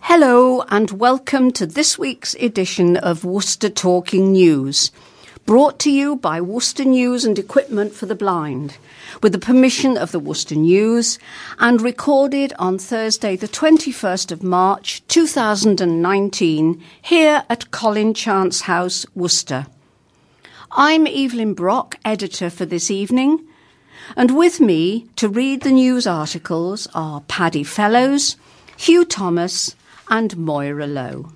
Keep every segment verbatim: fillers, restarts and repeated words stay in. Hello and welcome to this week's edition of Worcester Talking News, brought to you by Worcester News and Equipment for the Blind, with the permission of the Worcester News, and recorded on Thursday the twenty-first of March two thousand nineteen, here at Colin Chance House, Worcester. I'm Evelyn Brock, editor for this evening, and with me to read the news articles are Paddy Fellows, Hugh Thomas and Moira Lowe.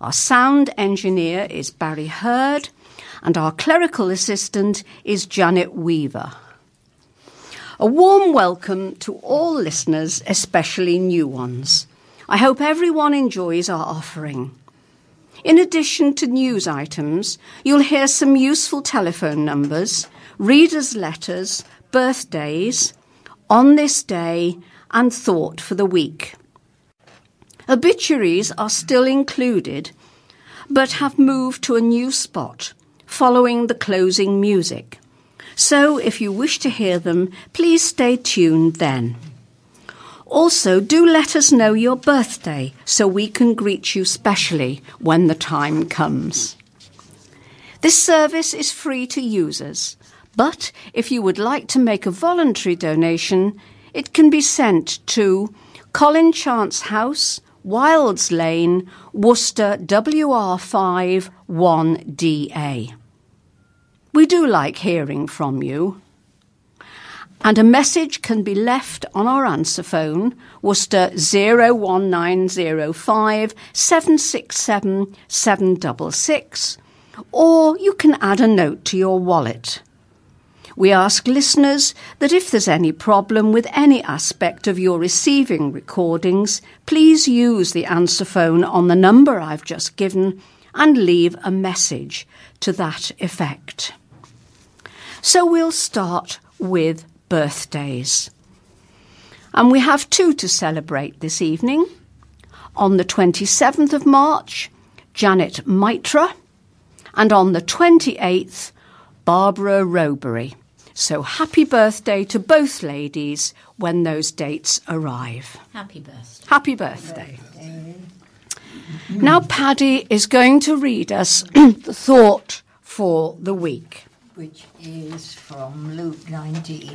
Our sound engineer is Barry Hurd and our clerical assistant is Janet Weaver. A warm welcome to all listeners, especially new ones. I hope everyone enjoys our offering. In addition to news items, you'll hear some useful telephone numbers, readers' letters, birthdays, on this day and thought for the week. Obituaries are still included, but have moved to a new spot following the closing music. So if you wish to hear them, please stay tuned then. Also, do let us know your birthday so we can greet you specially when the time comes. This service is free to users, but if you would like to make a voluntary donation, it can be sent to Colin Chance House, Wilds Lane, Worcester W R five one D A. We do like hearing from you. And a message can be left on our answer phone, Worcester zero one nine zero five, seven six seven, seven six six, or you can add a note to your wallet. We ask listeners that if there's any problem with any aspect of your receiving recordings, please use the answer phone on the number I've just given and leave a message to that effect. So we'll start with birthdays. And we have two to celebrate this evening. On the twenty-seventh of March, Janet Mitra, and on the twenty-eighth, Barbara Robery. So happy birthday to both ladies when those dates arrive. Happy birthday. Happy birthday. Happy birthday. Now Paddy is going to read us the thought for the week, which is from Luke nineteen,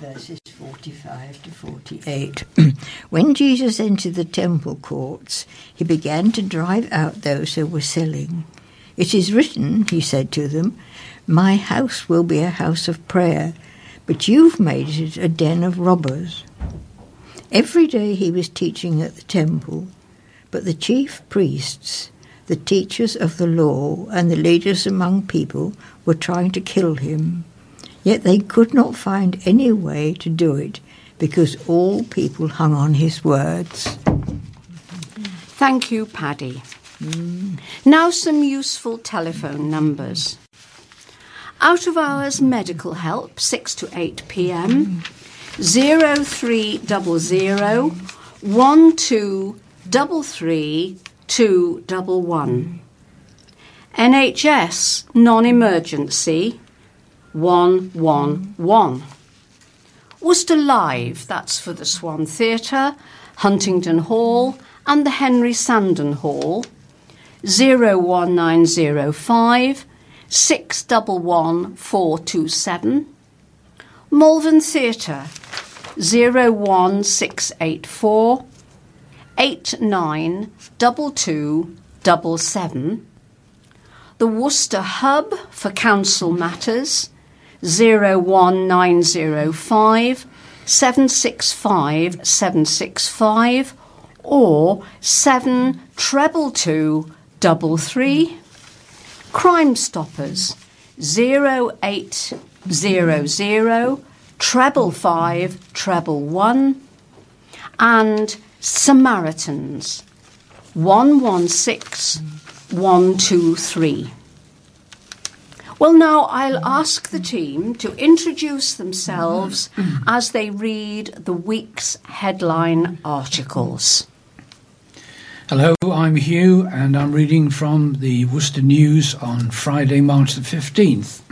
verses forty-five to forty-eight. When Jesus entered the temple courts, he began to drive out those who were selling. It is written, he said to them, "My house will be a house of prayer, but you've made it a den of robbers." Every day he was teaching at the temple, but the chief priests, the teachers of the law, and the leaders among people were trying to kill him. Yet they could not find any way to do it, because all people hung on his words. Thank you, Paddy. Mm. Now some useful telephone numbers. Out of hours medical help, six to eight p m, zero three zero zero, one two three three, two one one. N H S non-emergency, one one one. Worcester Live, that's for the Swan Theatre, Huntingdon Hall and the Henry Sandon Hall, zero one nine zero five six one one four two seven. Malvern Theatre zero one six eight four eight nine two two seven seven. The Worcester Hub for Council Matters zero one nine zero five seven six five seven six five or seven two two two three three. Crime Stoppers zero eight zero zero, five five five, one one one and Samaritans one one six one two three. Well, now I'll ask the team to introduce themselves as they read the week's headline articles. Hello, I'm Hugh, and I'm reading from the Worcester News on Friday, March the fifteenth.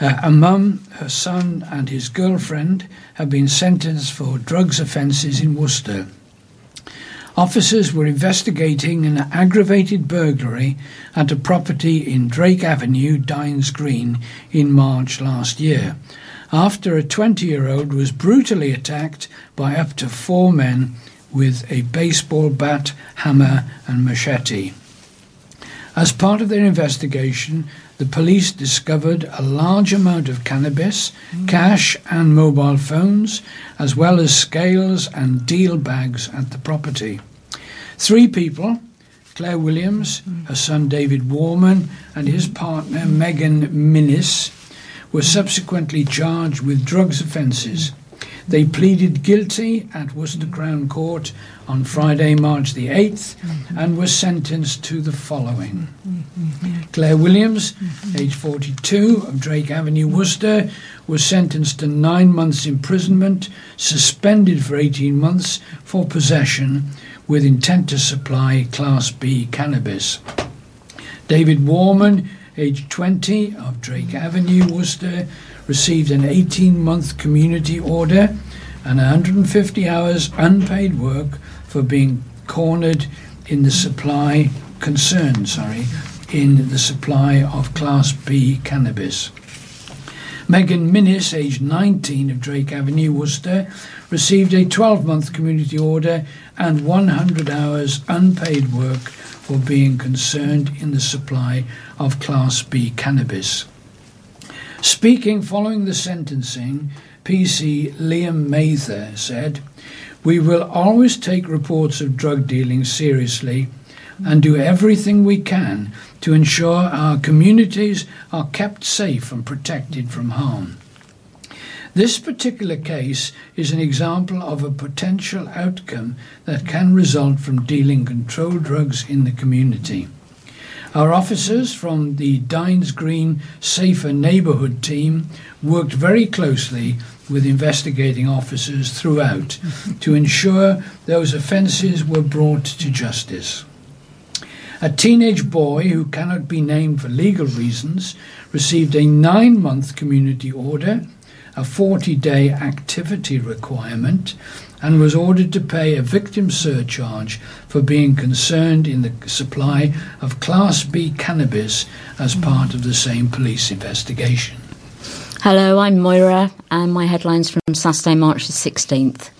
Uh, a mum, her son and his girlfriend have been sentenced for drugs offences in Worcester. Officers were investigating an aggravated burglary at a property in Drake Avenue, Dines Green, in March last year, after a twenty-year-old was brutally attacked by up to four men with a baseball bat, hammer and machete. As part of their investigation, the police discovered a large amount of cannabis, mm. cash and mobile phones, as well as scales and deal bags at the property. Three people, Claire Williams, mm. her son David Warman and his partner Megan Minnis, were subsequently charged with drugs offences. They pleaded guilty at Worcester Crown Court on Friday, March the eighth, mm-hmm. and were sentenced to the following. Mm-hmm. Claire Williams, mm-hmm. age forty-two, of Drake Avenue, Worcester, was sentenced to nine months imprisonment, suspended for eighteen months for possession with intent to supply Class B cannabis. David Warman, age twenty, of Drake Avenue, Worcester, received an eighteen-month community order and one hundred fifty hours unpaid work for being cornered in the supply, concerned, sorry, in the supply of Class B cannabis. Megan Minnis, age nineteen, of Drake Avenue, Worcester, received a twelve-month community order and one hundred hours unpaid work for being concerned in the supply of Class B cannabis. Speaking following the sentencing, P C Liam Mather said, "We will always take reports of drug dealing seriously and do everything we can to ensure our communities are kept safe and protected from harm. This particular case is an example of a potential outcome that can result from dealing controlled drugs in the community. Our officers from the Dines Green Safer Neighbourhood team worked very closely with investigating officers throughout to ensure those offences were brought to justice. A teenage boy who cannot be named for legal reasons received a nine-month community order, a forty-day activity requirement, and was ordered to pay a victim surcharge for being concerned in the supply of Class B cannabis as part of the same police investigation." Hello, I'm Moira, and my headline's from Saturday, March the sixteenth.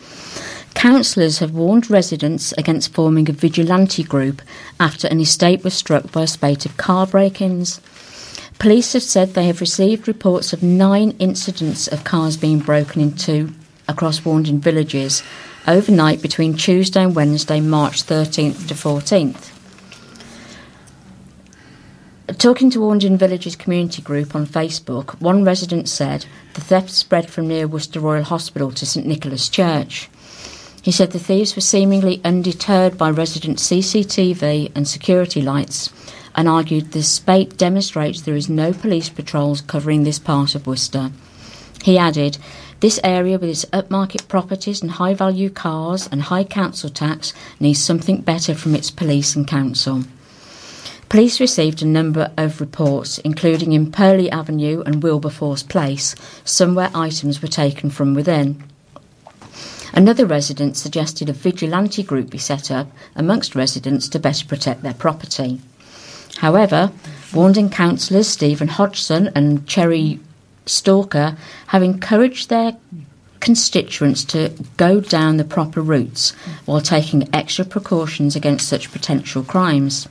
Councillors have warned residents against forming a vigilante group after an estate was struck by a spate of car break-ins. Police have said they have received reports of nine incidents of cars being broken into across Warndon Villages overnight between Tuesday and Wednesday, March thirteenth to fourteenth. Talking to Warndon Villages community group on Facebook, one resident said the theft spread from near Worcester Royal Hospital to St Nicholas Church. He said the thieves were seemingly undeterred by resident C C T V and security lights, and argued this spate demonstrates there is no police patrols covering this part of Worcester. He added, "This area with its upmarket properties and high-value cars and high council tax needs something better from its police and council." Police received a number of reports, including in Purley Avenue and Wilberforce Place, some where items were taken from within. Another resident suggested a vigilante group be set up amongst residents to better protect their property. However, Warndon councillors Stephen Hodgson and Cherry Stalker have encouraged their constituents to go down the proper routes while taking extra precautions against such potential crimes.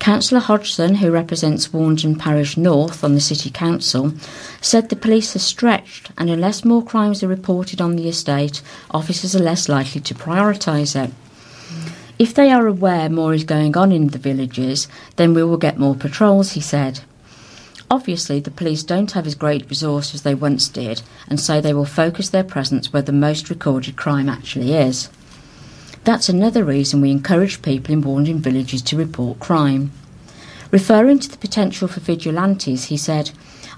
Councillor Hodgson, who represents Warndon Parish North on the City Council, said the police are stretched and unless more crimes are reported on the estate, officers are less likely to prioritise it. "If they are aware more is going on in the villages, then we will get more patrols," he said. Obviously, the police don't have as great resources as they once did, and so they will focus their presence where the most recorded crime actually is. That's another reason we encourage people in Warndon Villages to report crime. Referring to the potential for vigilantes, he said,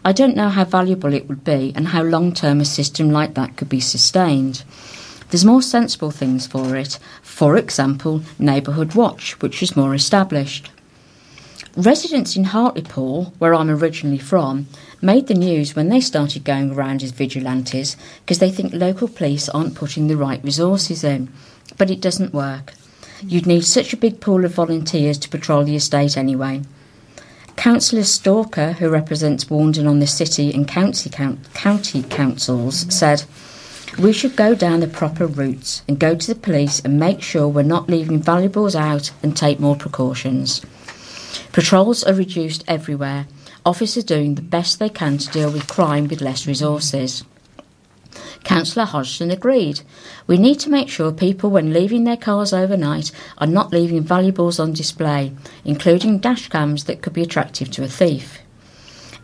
"I don't know how valuable it would be and how long-term a system like that could be sustained. There's more sensible things for it, for example, Neighbourhood Watch, which is more established." Residents in Hartlepool, where I'm originally from, made the news when they started going around as vigilantes because they think local police aren't putting the right resources in. But it doesn't work. You'd need such a big pool of volunteers to patrol the estate anyway. Councillor Stalker, who represents Warndon on the City and County, county Councils, said, "We should go down the proper routes and go to the police and make sure we're not leaving valuables out and take more precautions. Patrols are reduced everywhere. Officers are doing the best they can to deal with crime with less resources." Councillor Hodgson agreed. "We need to make sure people, when leaving their cars overnight, are not leaving valuables on display, including dash cams that could be attractive to a thief.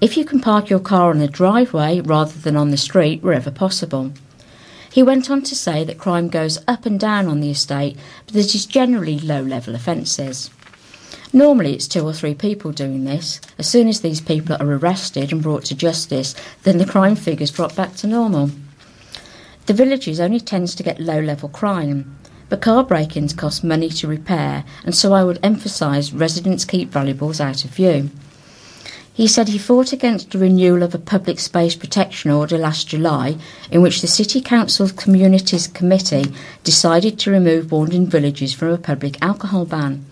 If you can park your car on a driveway rather than on the street wherever possible." He went on to say that crime goes up and down on the estate, but that is generally low-level offences. Normally it's two or three people doing this. As soon as these people are arrested and brought to justice, then the crime figures drop back to normal. The villages only tends to get low-level crime, but car break-ins cost money to repair, and so I would emphasise residents keep valuables out of view. He said he fought against the renewal of a public space protection order last July, in which the City Council's Communities Committee decided to remove Warndon Villages from a public alcohol ban.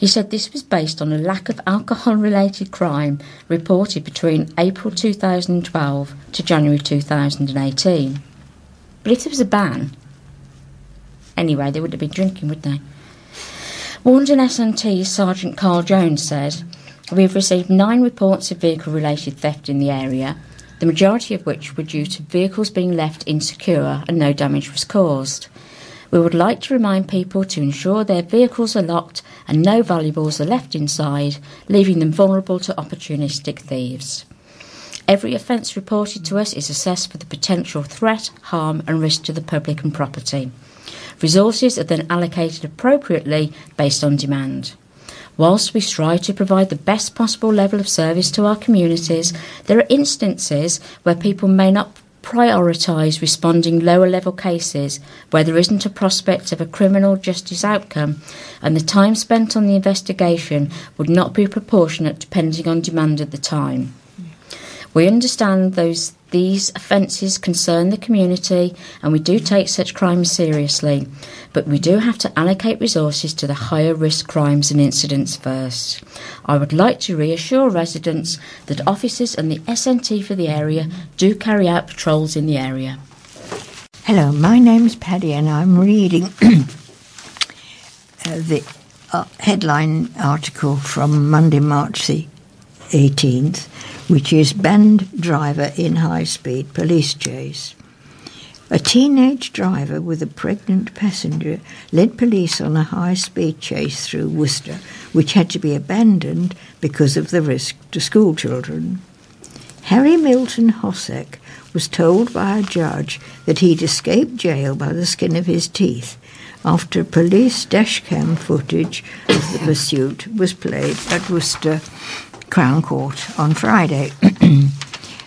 He said this was based on a lack of alcohol-related crime reported between April two thousand twelve to January two thousand eighteen. But if there was a ban, anyway, they wouldn't have been drinking, would they? Warndon S N T Sergeant Carl Jones said, "We have received nine reports of vehicle-related theft in the area, the majority of which were due to vehicles being left insecure and no damage was caused. We would like to remind people to ensure their vehicles are locked and no valuables are left inside, leaving them vulnerable to opportunistic thieves. Every offence reported to us is assessed for the potential threat, harm and risk to the public and property. Resources are then allocated appropriately based on demand. Whilst we strive to provide the best possible level of service to our communities, there are instances where people may not prioritise responding lower level cases where there isn't a prospect of a criminal justice outcome, and the time spent on the investigation would not be proportionate depending on demand at the time. We understand those these offences concern the community and we do take such crimes seriously, but we do have to allocate resources to the higher risk crimes and incidents first. I would like to reassure residents that officers and the S N T for the area do carry out patrols in the area." Hello, my name's Paddy and I'm reading uh, the uh, headline article from Monday, March the eighteenth, which is "Banned Driver in High-Speed Police Chase." A teenage driver with a pregnant passenger led police on a high-speed chase through Worcester, which had to be abandoned because of the risk to school children. Harry Milton Hossack was told by a judge that he'd escaped jail by the skin of his teeth after police dashcam footage of the pursuit was played at Worcester Crown Court on Friday.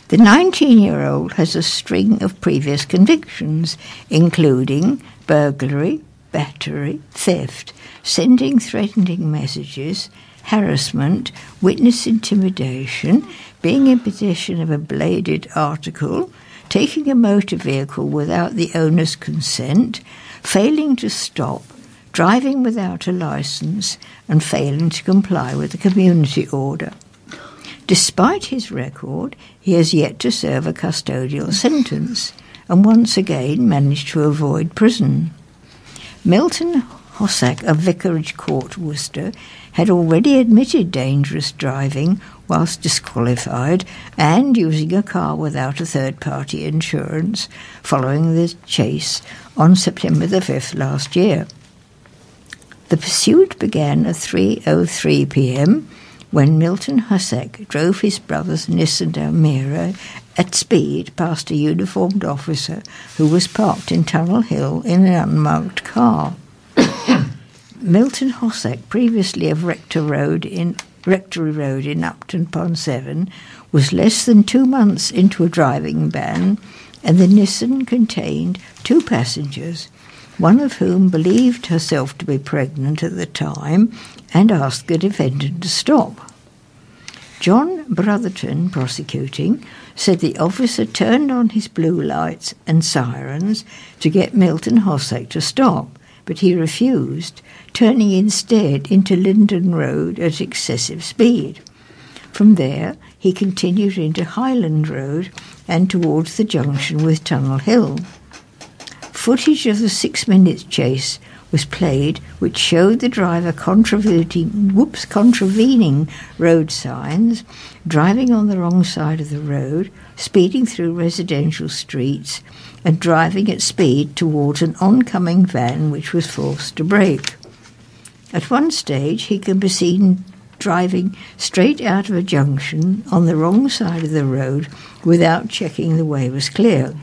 The nineteen-year-old has a string of previous convictions, including burglary, battery, theft, sending threatening messages, harassment, witness intimidation, being in possession of a bladed article, taking a motor vehicle without the owner's consent, failing to stop, driving without a licence, and failing to comply with the community order. Despite his record, he has yet to serve a custodial sentence and once again managed to avoid prison. Milton Hossack of Vicarage Court, Worcester, had already admitted dangerous driving whilst disqualified and using a car without a third-party insurance following the chase on September the fifth last year. The pursuit began at three oh three p.m., when Milton Hossack drove his brother's Nissan Almera at speed past a uniformed officer who was parked in Tunnel Hill in an unmarked car. Milton Hossack, previously of Rector Road in Rectory Road in Upton upon Severn, was less than two months into a driving ban, and the Nissan contained two passengers, one of whom believed herself to be pregnant at the time and asked the defendant to stop. John Brotherton, prosecuting, said the officer turned on his blue lights and sirens to get Milton Hossack to stop, but he refused, turning instead into Linden Road at excessive speed. From there, he continued into Highland Road and towards the junction with Tunnel Hill. Footage of the six-minute chase was played, which showed the driver contravening, whoops, contravening road signs, driving on the wrong side of the road, speeding through residential streets, and driving at speed towards an oncoming van which was forced to brake. At one stage, he can be seen driving straight out of a junction on the wrong side of the road without checking the way was clear.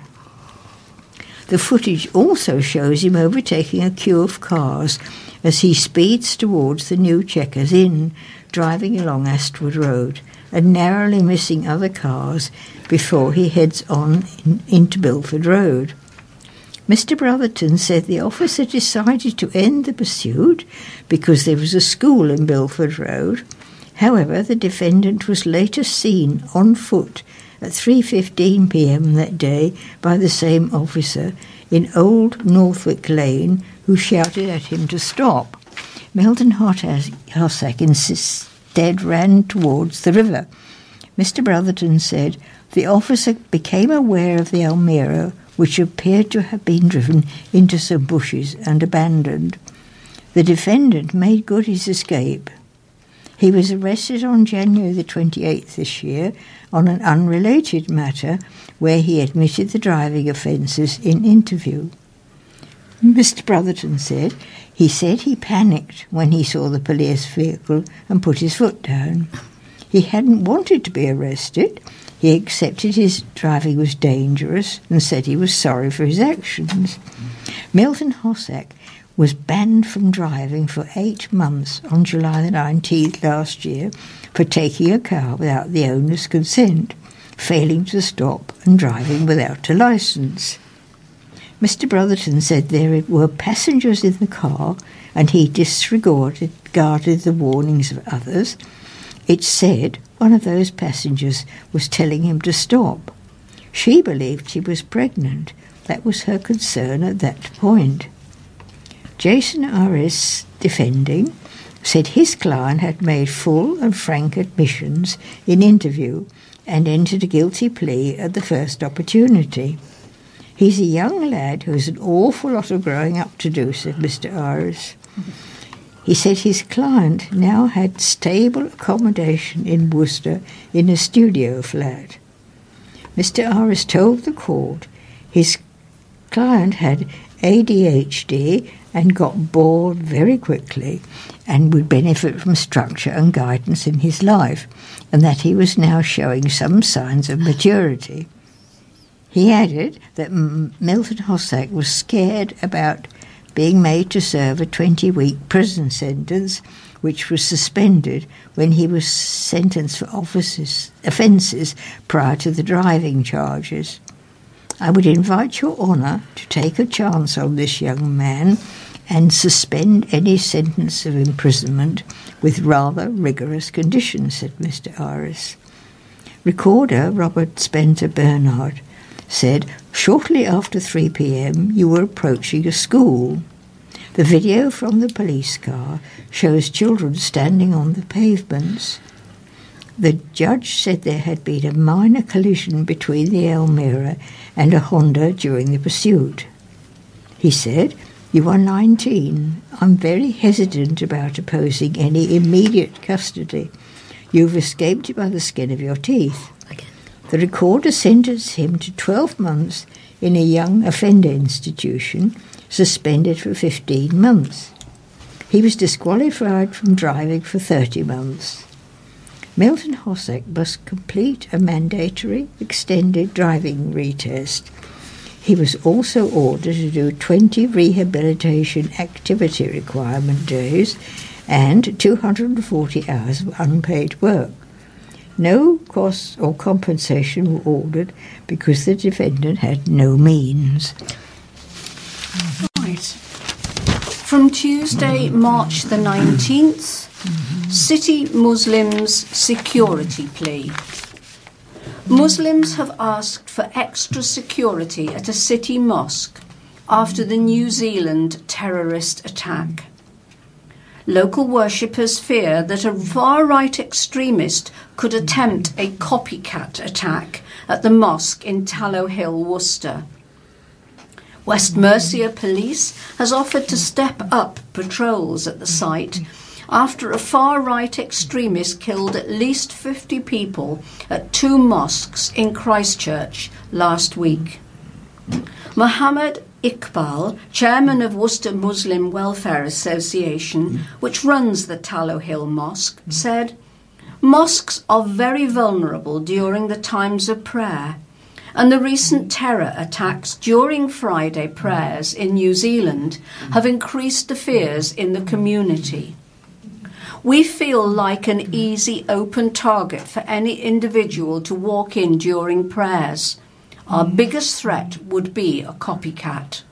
The footage also shows him overtaking a queue of cars as he speeds towards the new Chequers Inn, driving along Astwood Road, and narrowly missing other cars before he heads on in, into Bilford Road. Mister Brotherton said the officer decided to end the pursuit because there was a school in Bilford Road. However, the defendant was later seen on foot at three fifteen p m that day by the same officer in Old Northwick Lane, who shouted at him to stop. Milton Hossack instead ran towards the river. Mister Brotherton said the officer became aware of the Almira, which appeared to have been driven into some bushes and abandoned. The defendant made good his escape. He was arrested on January the twenty-eighth this year on an unrelated matter where he admitted the driving offences in interview. Mister Brotherton said he said he panicked when he saw the police vehicle and put his foot down. He hadn't wanted to be arrested. He accepted his driving was dangerous and said he was sorry for his actions. Milton Hossack was banned from driving for eight months on July the nineteenth last year for taking a car without the owner's consent, failing to stop and driving without a licence. Mister Brotherton said there were passengers in the car and he disregarded guarded the warnings of others. It said one of those passengers was telling him to stop. She believed she was pregnant. That was her concern at that point. Jason Iris, defending, said his client had made full and frank admissions in interview and entered a guilty plea at the first opportunity. He's a young lad who has an awful lot of growing up to do, said Mister Iris. He said his client now had stable accommodation in Worcester in a studio flat. Mister Iris told the court his client had A D H D and got bored very quickly and would benefit from structure and guidance in his life, and that he was now showing some signs of maturity. He added that M- Milton Hossack was scared about being made to serve a twenty-week prison sentence, which was suspended when he was sentenced for offices, offences prior to the driving charges. I would invite Your Honour to take a chance on this young man and suspend any sentence of imprisonment with rather rigorous conditions, said Mister Iris. Recorder Robert Spencer Bernard said, shortly after three p m you were approaching a school. The video from the police car shows children standing on the pavements. The judge said there had been a minor collision between the Almira and a Honda during the pursuit. He said, you are nineteen. I'm very hesitant about opposing any immediate custody. You've escaped by the skin of your teeth. Again. The recorder sentenced him to twelve months in a young offender institution, suspended for fifteen months. He was disqualified from driving for thirty months. Milton Hossack must complete a mandatory extended driving retest. He was also ordered to do twenty rehabilitation activity requirement days and two hundred forty hours of unpaid work. No costs or compensation were ordered because the defendant had no means. Right. From Tuesday, March the nineteenth, mm-hmm. City Muslims security plea. Muslims have asked for extra security at a city mosque after the New Zealand terrorist attack. Local worshippers fear that a far-right extremist could attempt a copycat attack at the mosque in Tallow Hill, Worcester. West Mercia Police has offered to step up patrols at the site after a far-right extremist killed at least fifty people at two mosques in Christchurch last week. Muhammad Iqbal, chairman of Worcester Muslim Welfare Association, which runs the Tallow Hill Mosque, said, "Mosques are very vulnerable during the times of prayer, and the recent terror attacks during Friday prayers in New Zealand have increased the fears in the community. We feel like an easy, open target for any individual to walk in during prayers. Our biggest threat would be a copycat.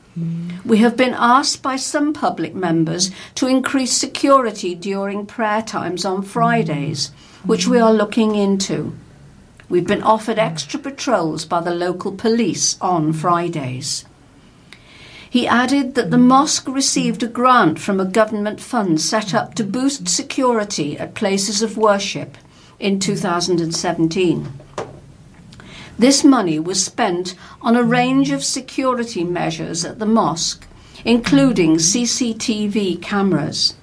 We have been asked by some public members to increase security during prayer times on Fridays, which we are looking into. We've been offered extra patrols by the local police on Fridays." He added that the mosque received a grant from a government fund set up to boost security at places of worship in two thousand seventeen. This money was spent on a range of security measures at the mosque, including C C T V cameras.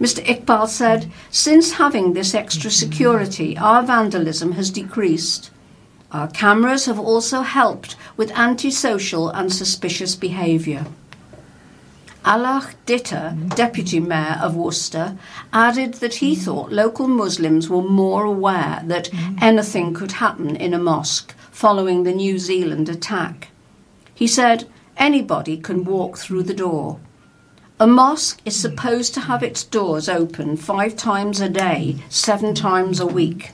Mister Iqbal said, "Since having this extra security, our vandalism has decreased. Our cameras have also helped with antisocial and suspicious behaviour." Allah Ditta, Deputy Mayor of Worcester, added that he thought local Muslims were more aware that anything could happen in a mosque following the New Zealand attack. He said, "Anybody can walk through the door. A mosque is supposed to have its doors open five times a day, seven times a week.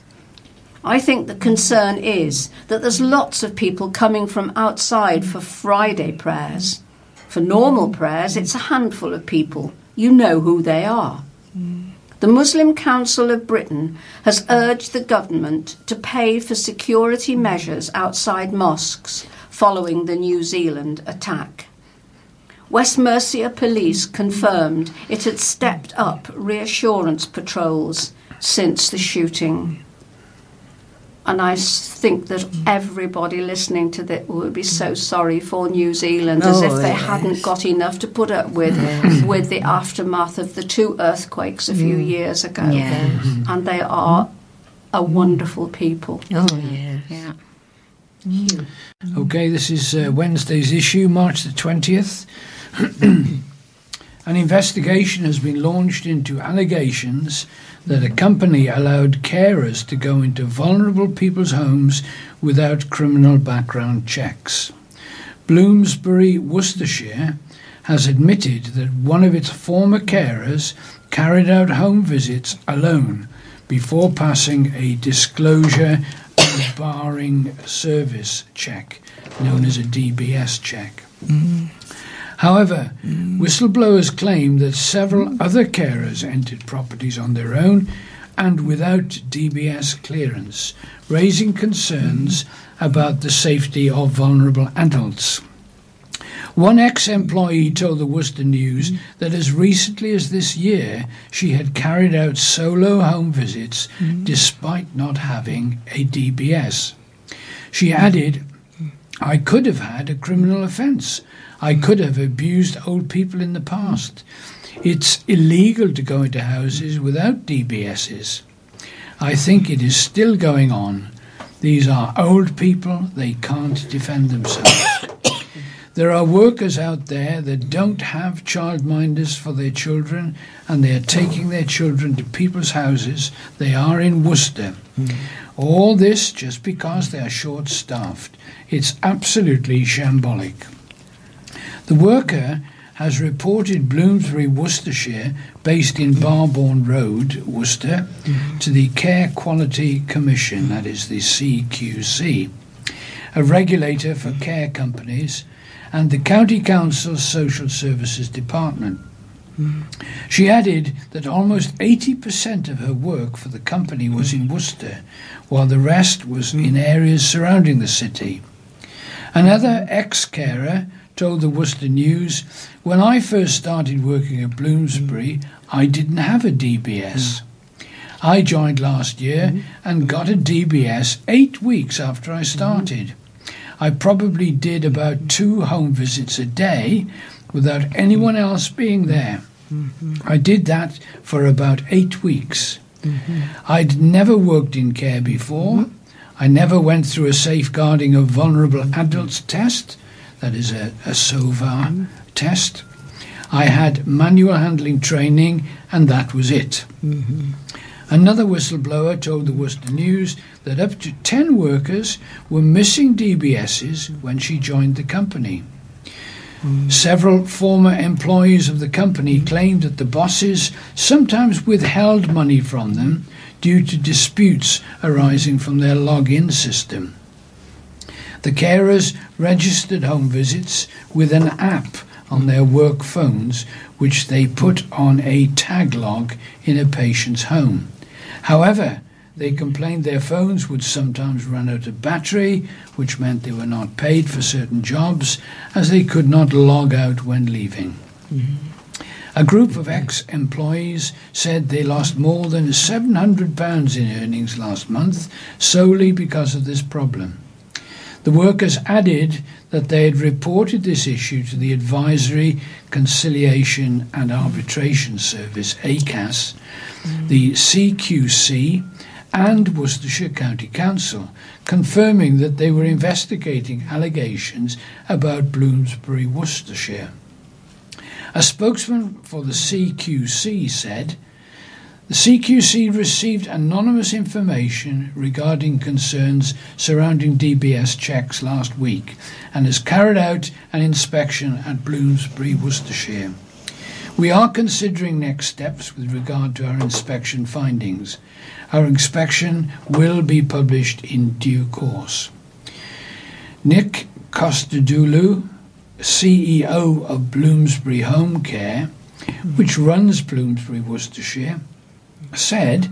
I think the concern is that there's lots of people coming from outside for Friday prayers. For normal prayers, it's a handful of people. You know who they are." The Muslim Council of Britain has urged the government to pay for security measures outside mosques following the New Zealand attack. West Mercia Police confirmed it had stepped up reassurance patrols since the shooting. And I think that everybody listening to this would be so sorry for New Zealand, oh, as if they yes. hadn't got enough to put up with yes. with the aftermath of the two earthquakes a few mm. years ago. Yes. And they are a wonderful people. Oh, yes. Yeah. You. Okay, this is uh, Wednesday's issue, March the twentieth. An investigation has been launched into allegations that a company allowed carers to go into vulnerable people's homes without criminal background checks. Bloomsbury, Worcestershire, has admitted that one of its former carers carried out home visits alone before passing a disclosure and barring service check, known as a D B S check. Mm-hmm. However, mm. whistleblowers claim that several other carers entered properties on their own and without D B S clearance, raising concerns about the safety of vulnerable adults. One ex-employee told the Worcester News mm. that as recently as this year, she had carried out solo home visits mm. despite not having a D B S. She added, "I could have had a criminal offence. I could have abused old people in the past. It's illegal to go into houses without D B Ss. I think it is still going on. These are old people. They can't defend themselves. There are workers out there that don't have childminders for their children, and they are taking their children to people's houses. They are in Worcester. Mm. All this just because they are short-staffed. It's absolutely shambolic." The worker has reported Bloomsbury, Worcestershire, based in Barbourne Road, Worcester, to the Care Quality Commission, that is the C Q C, a regulator for care companies, and the County Council's Social Services Department. She added that almost eighty percent of her work for the company was in Worcester, while the rest was in areas surrounding the city. Another ex-carer told the Worcester News, "When I first started working at Bloomsbury, I didn't have a D B S. I joined last year and got a D B S eight weeks after I started. I probably did about two home visits a day without anyone else being there. Mm-hmm. I did that for about eight weeks. Mm-hmm. I'd never worked in care before. Mm-hmm. I never went through a safeguarding of vulnerable adults test, that is a, a S O V A R mm-hmm. test. I had manual handling training, and that was it." Mm-hmm. Another whistleblower told the Worcester News that up to ten workers were missing D B Ss when she joined the company. Mm. Several former employees of the company claimed that the bosses sometimes withheld money from them due to disputes arising from their login system. The carers registered home visits with an app on their work phones, which they put on a tag log in a patient's home. However, they complained their phones would sometimes run out of battery, which meant they were not paid for certain jobs, as they could not log out when leaving. Mm-hmm. A group of ex-employees said they lost more than seven hundred pounds in earnings last month solely because of this problem. The workers added that they had reported this issue to the Advisory, Conciliation and Arbitration Service, A C A S, mm-hmm. the C Q C, and Worcestershire County Council, confirming that they were investigating allegations about Bloomsbury, Worcestershire. A spokesman for the C Q C said, "The C Q C received anonymous information regarding concerns surrounding D B S checks last week and has carried out an inspection at Bloomsbury, Worcestershire. We are considering next steps with regard to our inspection findings. Our inspection will be published in due course." Nick Costadoulou, C E O of Bloomsbury Home Care, which runs Bloomsbury, Worcestershire, said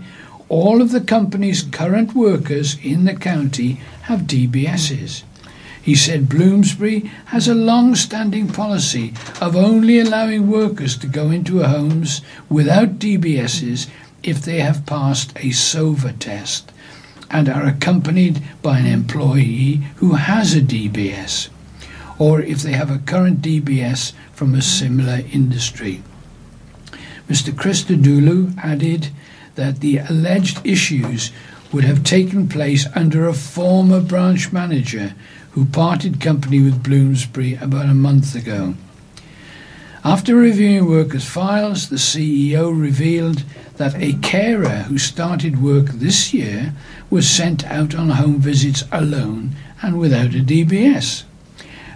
all of the company's current workers in the county have D B Ss. He said Bloomsbury has a long-standing policy of only allowing workers to go into homes without D B Ss if they have passed a S O V A test and are accompanied by an employee who has a D B S, or if they have a current D B S from a similar industry. Mister Christodoulou added that the alleged issues would have taken place under a former branch manager who parted company with Bloomsbury about a month ago. After reviewing workers' files, the C E O revealed that a carer who started work this year was sent out on home visits alone and without a D B S.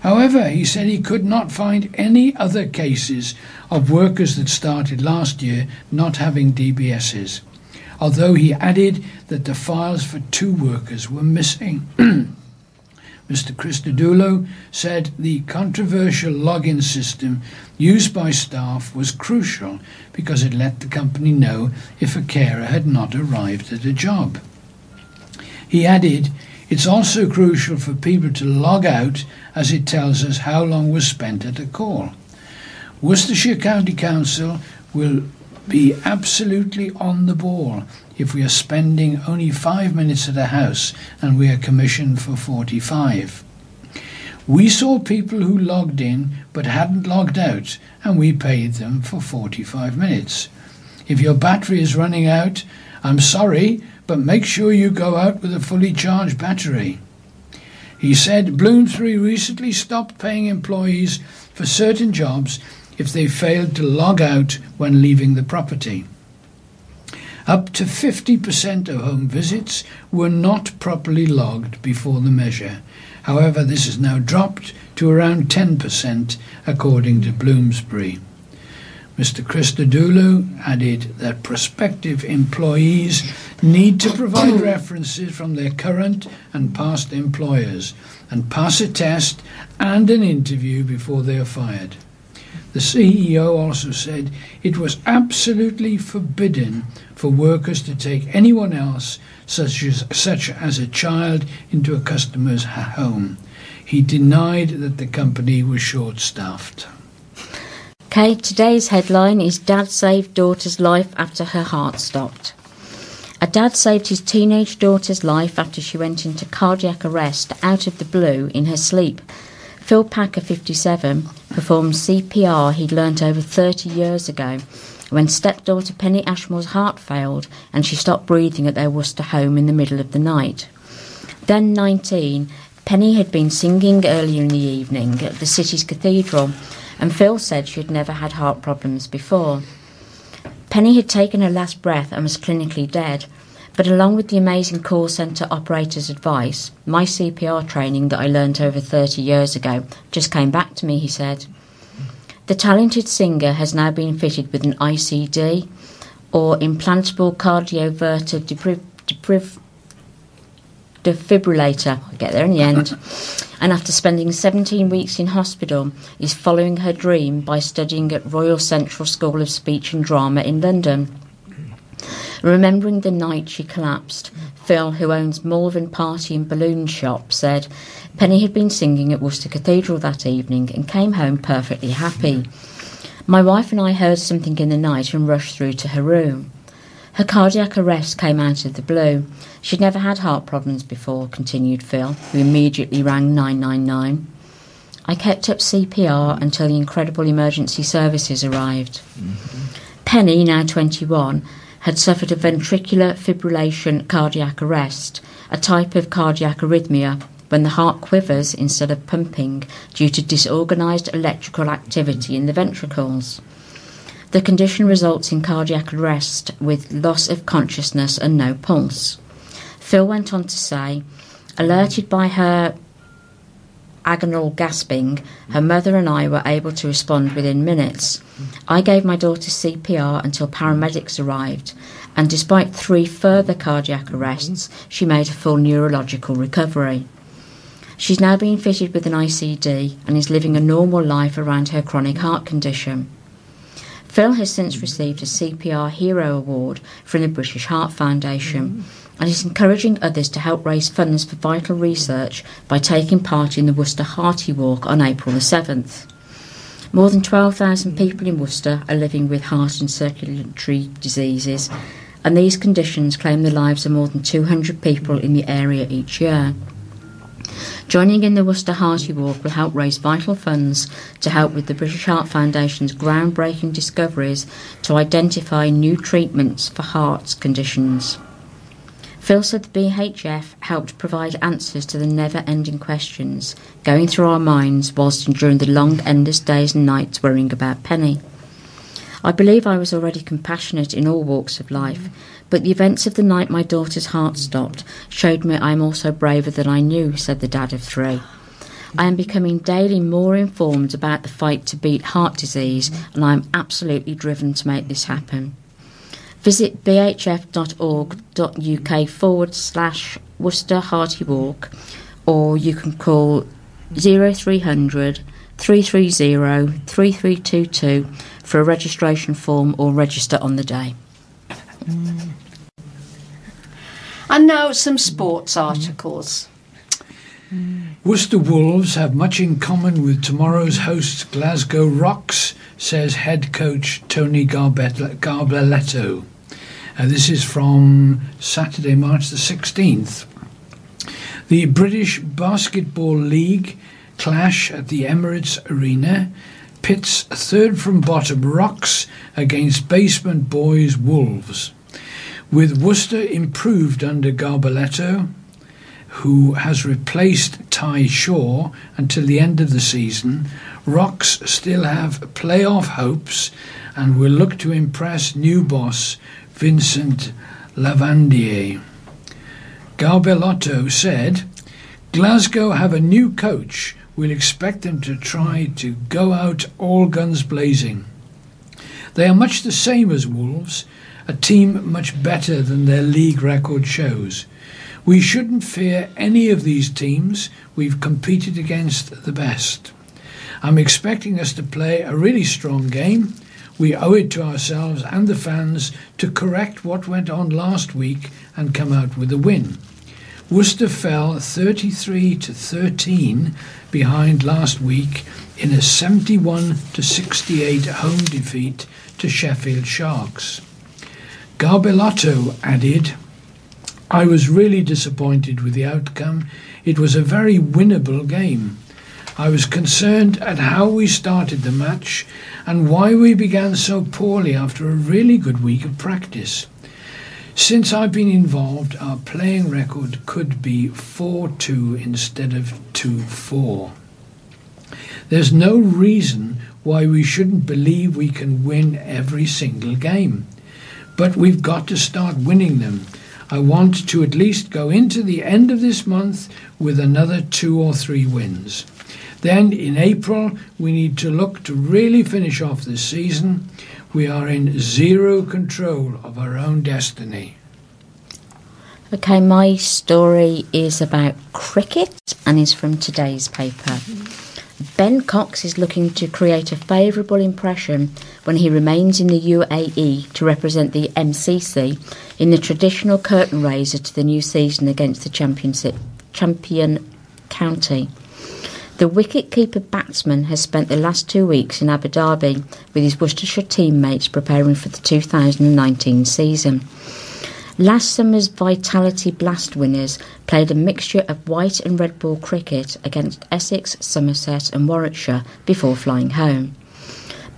However, he said he could not find any other cases of workers that started last year not having D B Ss, although he added that the files for two workers were missing. Mister Christodoulou said the controversial login system used by staff was crucial because it let the company know if a carer had not arrived at a job. He added, "It's also crucial for people to log out as it tells us how long was spent at a call. Worcestershire County Council will be absolutely on the ball if we are spending only five minutes at a house and we are commissioned for forty-five. We saw people who logged in but hadn't logged out and we paid them for forty-five minutes. If your battery is running out, I'm sorry, but make sure you go out with a fully charged battery." He said Bloomsbury recently stopped paying employees for certain jobs if they failed to log out when leaving the property. Up to fifty percent of home visits were not properly logged before the measure. However, this has now dropped to around ten percent, according to Bloomsbury. Mister Christodoulou added that prospective employees need to provide references from their current and past employers and pass a test and an interview before they are fired. The C E O also said it was absolutely forbidden for workers to take anyone else, such as, such as a child, into a customer's home. He denied that the company was short-staffed. Okay, today's headline is Dad Saved Daughter's Life After Her Heart Stopped. A dad saved his teenage daughter's life after she went into cardiac arrest out of the blue in her sleep. Phil Packer, fifty-seven, performed C P R he'd learnt over thirty years ago when stepdaughter Penny Ashmore's heart failed and she stopped breathing at their Worcester home in the middle of the night. Then nineteen, Penny had been singing earlier in the evening at the city's cathedral, and Phil said she had never had heart problems before. Penny had taken her last breath and was clinically dead. But along with the amazing call centre operator's advice, my C P R training that I learnt over thirty years ago just came back to me, he said. The talented singer has now been fitted with an I C D, or implantable cardioverter depriv- depriv- defibrillator, I get there in the end, and after spending seventeen weeks in hospital, is following her dream by studying at Royal Central School of Speech and Drama in London. Remembering the night she collapsed, Phil, who owns Malvern Party and Balloon Shop, said Penny had been singing at Worcester Cathedral that evening and came home perfectly happy. My wife and I heard something in the night and rushed through to her room. Her cardiac arrest came out of the blue. She'd never had heart problems before, continued Phil, who immediately rang nine nine nine. I kept up C P R until the incredible emergency services arrived. Penny, now twenty-one, had suffered a ventricular fibrillation cardiac arrest, a type of cardiac arrhythmia when the heart quivers instead of pumping due to disorganised electrical activity in the ventricles. The condition results in cardiac arrest with loss of consciousness and no pulse. Phil went on to say, alerted by her agonal gasping, her mother and I were able to respond within minutes. I gave my daughter C P R until paramedics arrived, and despite three further cardiac arrests, she made a full neurological recovery. She's now been fitted with an I C D and is living a normal life around her chronic heart condition. Phil has since received a C P R Hero Award from the British Heart Foundation, and is encouraging others to help raise funds for vital research by taking part in the Worcester Hearty Walk on April the seventh. More than twelve thousand people in Worcester are living with heart and circulatory diseases, and these conditions claim the lives of more than two hundred people in the area each year. Joining in the Worcester Hearty Walk will help raise vital funds to help with the British Heart Foundation's groundbreaking discoveries to identify new treatments for heart conditions. Phil said the B H F helped provide answers to the never-ending questions going through our minds whilst enduring the long, endless days and nights worrying about Penny. I believe I was already compassionate in all walks of life, but the events of the night my daughter's heart stopped showed me I am also braver than I knew, said the dad of three. I am becoming daily more informed about the fight to beat heart disease, and I am absolutely driven to make this happen. Visit bhf.org.uk forward slash Worcester Hearty Walk, or you can call oh three hundred, three three oh, three three two two for a registration form or register on the day. And now some sports articles. Worcester Wolves have much in common with tomorrow's hosts Glasgow Rocks, says head coach Tony Garbeletto. And this is from Saturday, March the sixteenth. The British Basketball League clash at the Emirates Arena pits third from bottom Rocks against basement boys Wolves. With Worcester improved under Garbeletto, who has replaced Ty Shaw until the end of the season, Rocks still have playoff hopes and will look to impress new boss Vincent Lavandier. Garbeletto said, Glasgow have a new coach we'll expect them to try to go out all guns blazing. They are much the same as Wolves, a team much better than their league record shows. We shouldn't fear any of these teams. We've competed against the best. I'm expecting us to play a really strong game. We owe it to ourselves and the fans to correct what went on last week and come out with a win. Worcester fell thirty-three to thirteen behind last week in a seventy-one to sixty-eight home defeat to Sheffield Sharks. Garbilotto added, "I was really disappointed with the outcome. It was a very winnable game. I was concerned at how we started the match and why we began so poorly after a really good week of practice. Since I've been involved, our playing record could be four two instead of two four. There's no reason why we shouldn't believe we can win every single game. But we've got to start winning them. I want to at least go into the end of this month with another two or three wins. Then in April, we need to look to really finish off this season. We are in zero control of our own destiny." OK, my story is about cricket and is from today's paper. Ben Cox is looking to create a favourable impression when he remains in the U A E to represent the M C C in the traditional curtain raiser to the new season against the championship, champion county. The wicket-keeper batsman has spent the last two weeks in Abu Dhabi with his Worcestershire teammates preparing for the two thousand nineteen season. Last summer's Vitality Blast winners played a mixture of white and red ball cricket against Essex, Somerset and Warwickshire before flying home.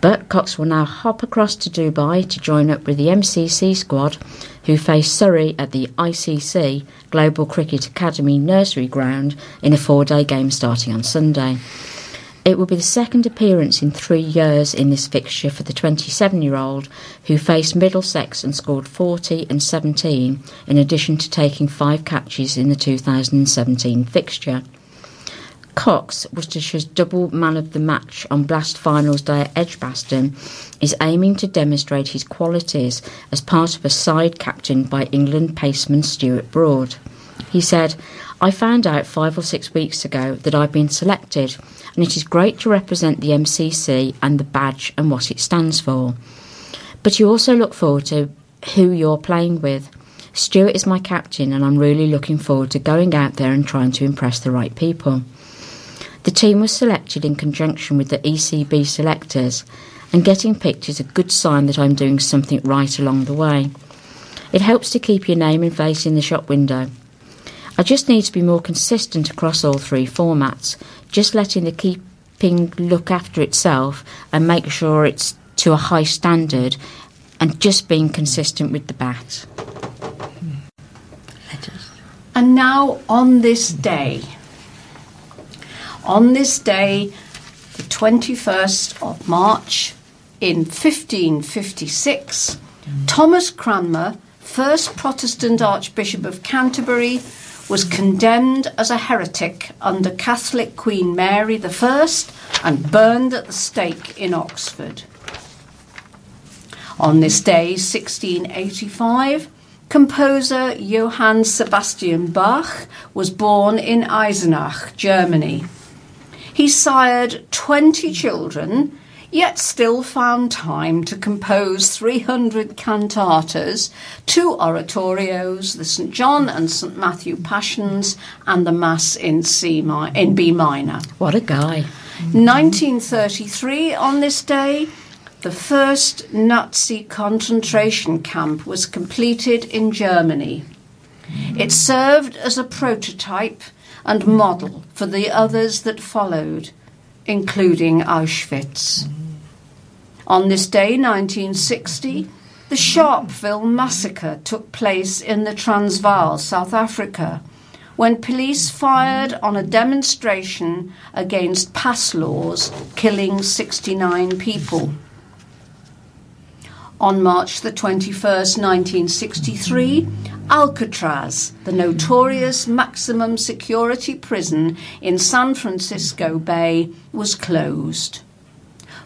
But Cox will now hop across to Dubai to join up with the M C C squad, who face Surrey at the I C C Global Cricket Academy Nursery Ground in a four-day game starting on Sunday. It will be the second appearance in three years in this fixture for the twenty-seven-year-old, who faced Middlesex and scored forty and seventeen, in addition to taking five catches in the two thousand seventeen fixture. Cox, Worcestershire's double man of the match on Blast Finals Day at Edgbaston, is aiming to demonstrate his qualities as part of a side captained by England paceman Stuart Broad. He said, "I found out five or six weeks ago that I've been selected, and it is great to represent the M C C and the badge and what it stands for. But you also look forward to who you're playing with. Stuart is my captain, and I'm really looking forward to going out there and trying to impress the right people." The team was selected in conjunction with the E C B selectors, and getting picked is a good sign that I'm doing something right along the way. It helps to keep your name and face in the shop window. I just need to be more consistent across all three formats, just letting the keeping look after itself and make sure it's to a high standard and just being consistent with the bat. And now on this day, on this day, the twenty-first of March in fifteen fifty-six, Thomas Cranmer, first Protestant Archbishop of Canterbury, was condemned as a heretic under Catholic Queen Mary the First and burned at the stake in Oxford. On this day, sixteen eighty-five, composer Johann Sebastian Bach was born in Eisenach, Germany. He sired twenty children, yet still found time to compose three hundred cantatas, two oratorios, the Saint John and Saint Matthew Passions, and the Mass in, C mi- in B minor. What a guy. Mm-hmm. nineteen thirty-three, on this day, the first Nazi concentration camp was completed in Germany. Mm-hmm. It served as a prototype and model for the others that followed, including Auschwitz. On this day, nineteen sixty, the Sharpeville massacre took place in the Transvaal, South Africa, when police fired on a demonstration against pass laws, killing sixty-nine people. On March the twenty-first, nineteen sixty-three, Alcatraz, the notorious maximum security prison in San Francisco Bay, was closed.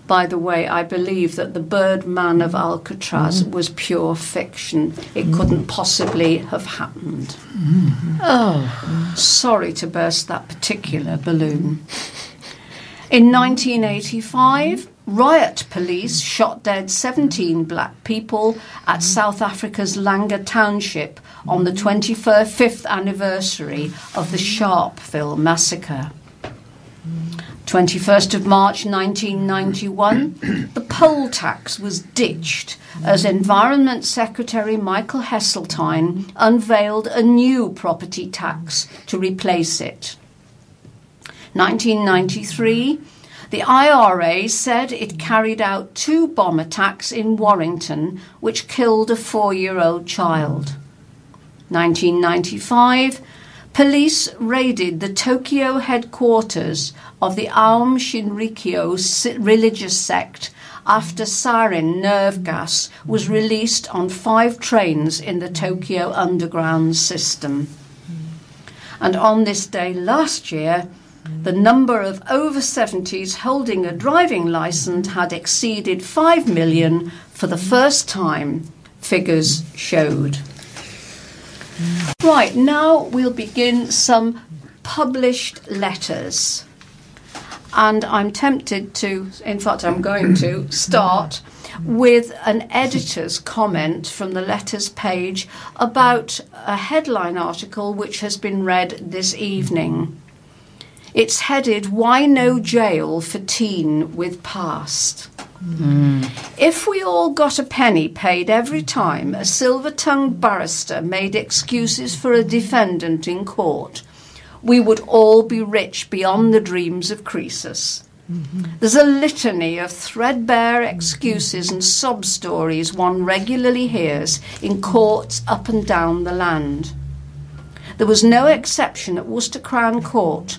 By the way, I believe that the Birdman of Alcatraz mm. was pure fiction. It mm. couldn't possibly have happened. Mm. Oh, sorry to burst that particular balloon. In nineteen eighty-five, riot police shot dead seventeen black people at South Africa's Langa Township on the twenty-fifth anniversary of the Sharpeville massacre. twenty-first of March nineteen ninety-one, the poll tax was ditched as Environment Secretary Michael Heseltine unveiled a new property tax to replace it. nineteen ninety-three, the I R A said it carried out two bomb attacks in Warrington, which killed a four-year-old child. nineteen ninety-five, police raided the Tokyo headquarters of the Aum Shinrikyo religious sect after sarin nerve gas was released on five trains in the Tokyo underground system. And on this day last year, the number of over seventies holding a driving licence had exceeded five million for the first time, figures showed. Right, now we'll begin some published letters. And I'm tempted to, in fact I'm going to, start with an editor's comment from the letters page about a headline article which has been read this evening. It's headed, "Why No Jail for Teen with Past?" Mm. If we all got a penny paid every time a silver-tongued barrister made excuses for a defendant in court, we would all be rich beyond the dreams of Croesus. Mm-hmm. There's a litany of threadbare excuses and sob stories one regularly hears in courts up and down the land. There was no exception at Worcester Crown Court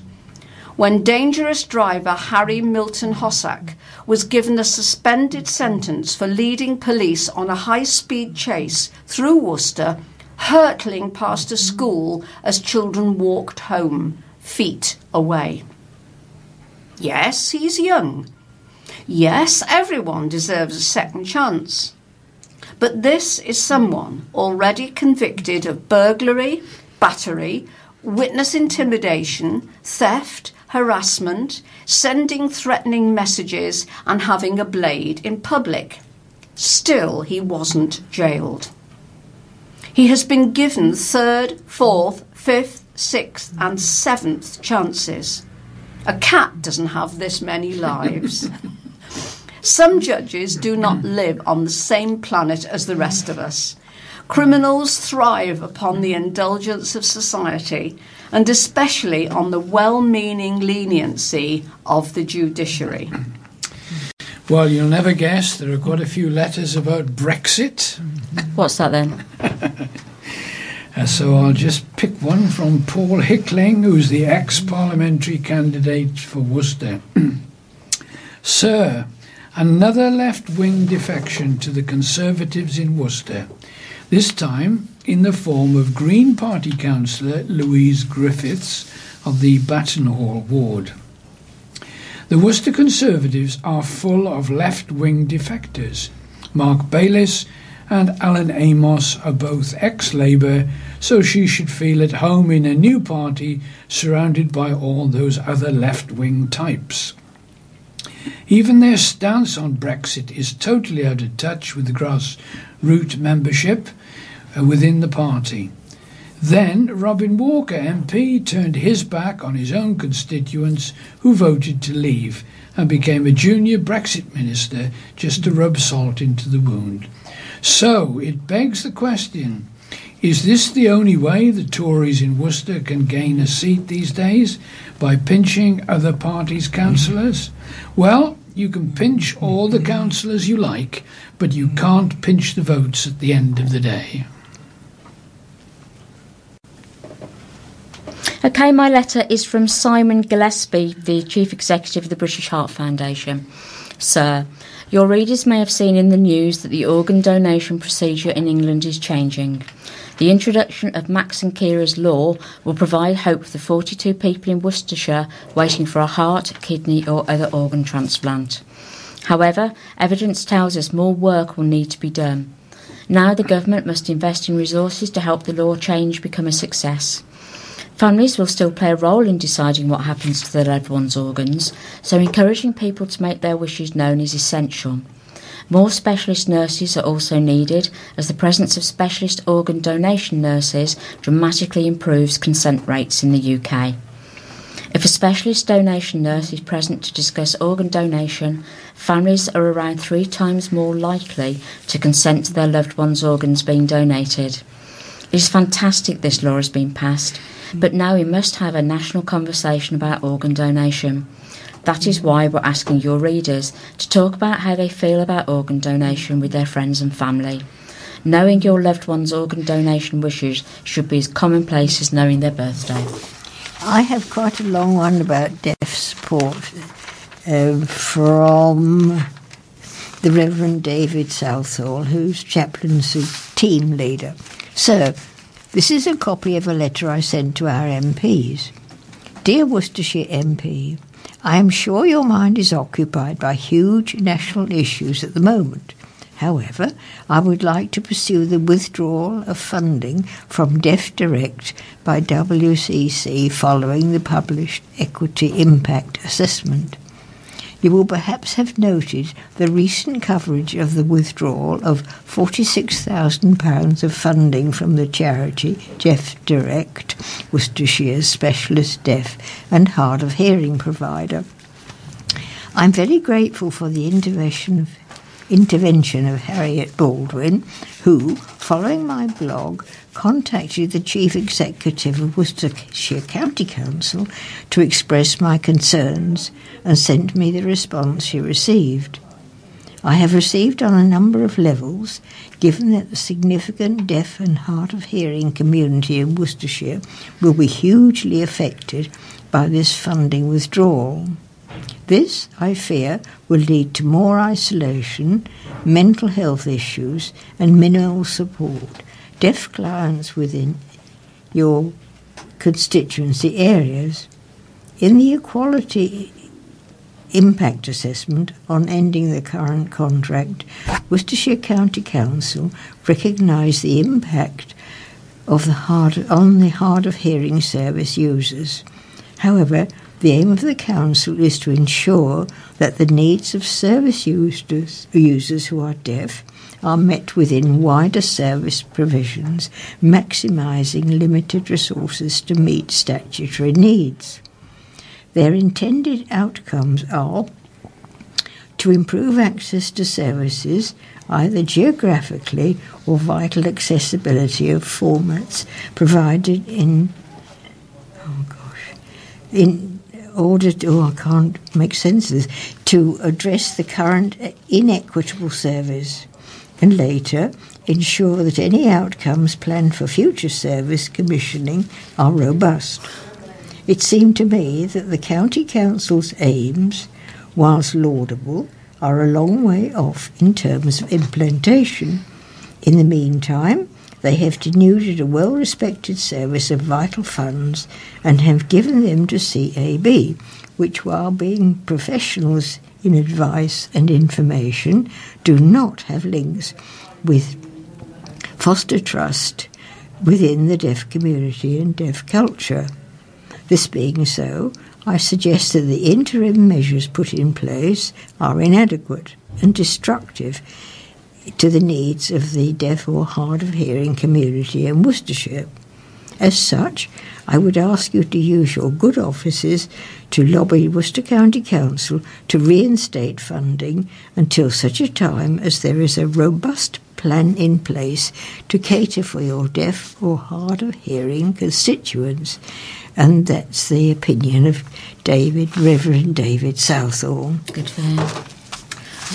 when dangerous driver Harry Milton Hossack was given a suspended sentence for leading police on a high-speed chase through Worcester, hurtling past a school as children walked home, feet away. Yes, he's young. Yes, everyone deserves a second chance. But this is someone already convicted of burglary, battery, witness intimidation, theft, harassment, sending threatening messages and having a blade in public. Still, he wasn't jailed. He has been given third, fourth, fifth, sixth and seventh chances. A cat doesn't have this many lives. Some judges do not live on the same planet as the rest of us. Criminals thrive upon the indulgence of society, and especially on the well-meaning leniency of the judiciary. Well, you'll never guess, there are quite a few letters about Brexit. What's that then? So I'll just pick one from Paul Hickling, who's the ex-parliamentary candidate for Worcester. Sir, another left-wing defection to the Conservatives in Worcester, this time in the form of Green Party councillor Louise Griffiths of the Battenhall ward. The Worcester Conservatives are full of left-wing defectors. Mark Bayliss and Alan Amos are both ex-Labour, so she should feel at home in a new party surrounded by all those other left-wing types. Even their stance on Brexit is totally out of touch with the grassroots membership within the party. Then Robin Walker M P turned his back on his own constituents who voted to leave and became a junior Brexit minister just to rub salt into the wound. So it begs the question, is this the only way the Tories in Worcester can gain a seat these days, by pinching other parties' councillors? Well, you can pinch all the councillors you like, but you can't pinch the votes at the end of the day. Okay, my letter is from Simon Gillespie, the Chief Executive of the British Heart Foundation. Sir, Your readers may have seen in the news that the organ donation procedure in England is changing. The introduction of Max and Kira's law will provide hope for the forty-two people in Worcestershire waiting for a heart, kidney or other organ transplant. However, evidence tells us more work will need to be done. Now the government must invest in resources to help the law change become a success. Families will still play a role in deciding what happens to their loved one's organs, so encouraging people to make their wishes known is essential. More specialist nurses are also needed, as the presence of specialist organ donation nurses dramatically improves consent rates in the U K. If a specialist donation nurse is present to discuss organ donation, families are around three times more likely to consent to their loved one's organs being donated. It is fantastic this law has been passed, but now we must have a national conversation about organ donation. That is why we're asking your readers to talk about how they feel about organ donation with their friends and family. Knowing your loved one's organ donation wishes should be as commonplace as knowing their birthday. I have quite a long one about deaf support uh, from the Reverend David Southall, who's chaplaincy team leader. So, this is a copy of a letter I sent to our M Ps. Dear Worcestershire M P, I am sure your mind is occupied by huge national issues at the moment. However, I would like to pursue the withdrawal of funding from Deaf Direct by W C C following the published Equity Impact Assessment. You will perhaps have noted the recent coverage of the withdrawal of forty-six thousand pounds of funding from the charity Deaf Direct, Worcestershire's specialist deaf and hard of hearing provider. I'm very grateful for the intervention of, intervention of Harriet Baldwin, who, following my blog, contacted the Chief Executive of Worcestershire County Council to express my concerns and sent me the response she received. I have received on a number of levels, given that the significant deaf and hard of hearing community in Worcestershire will be hugely affected by this funding withdrawal. This, I fear, will lead to more isolation, mental health issues and minimal support. Deaf clients within your constituency areas. In the Equality Impact Assessment on ending the current contract, Worcestershire County Council recognised the impact of the hard, on the hard of hearing service users. However, the aim of the Council is to ensure that the needs of service users, users who are deaf are met within wider service provisions, maximising limited resources to meet statutory needs. Their intended outcomes are to improve access to services, either geographically or vital accessibility of formats provided in... Oh, gosh. In... order to, oh, I can't make sense of this, to address the current inequitable service and later ensure that any outcomes planned for future service commissioning are robust. It seemed to me that the County Council's aims, whilst laudable, are a long way off in terms of implementation. In the meantime, they have denuded a well-respected service of vital funds and have given them to C A B, which, while being professionals in advice and information, do not have links with foster trust within the deaf community and deaf culture. This being so, I suggest that the interim measures put in place are inadequate and destructive to the needs of the deaf or hard of hearing community in Worcestershire. As such, I would ask you to use your good offices to lobby Worcester County Council to reinstate funding until such a time as there is a robust plan in place to cater for your deaf or hard of hearing constituents. And that's the opinion of David, Reverend David Southall. Good for him.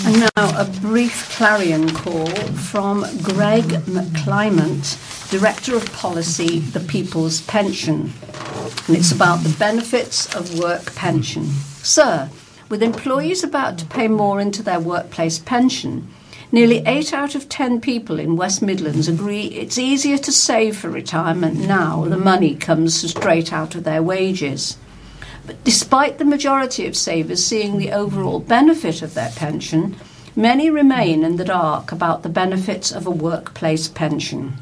And now a brief clarion call from Greg McClymont, Director of Policy, The People's Pension. And it's about the benefits of work pension. Sir, with employees about to pay more into their workplace pension. Nearly eight out of ten people in West Midlands agree it's easier to save for retirement now. The money comes straight out of their wages. But despite the majority of savers seeing the overall benefit of their pension, many remain in the dark about the benefits of a workplace pension.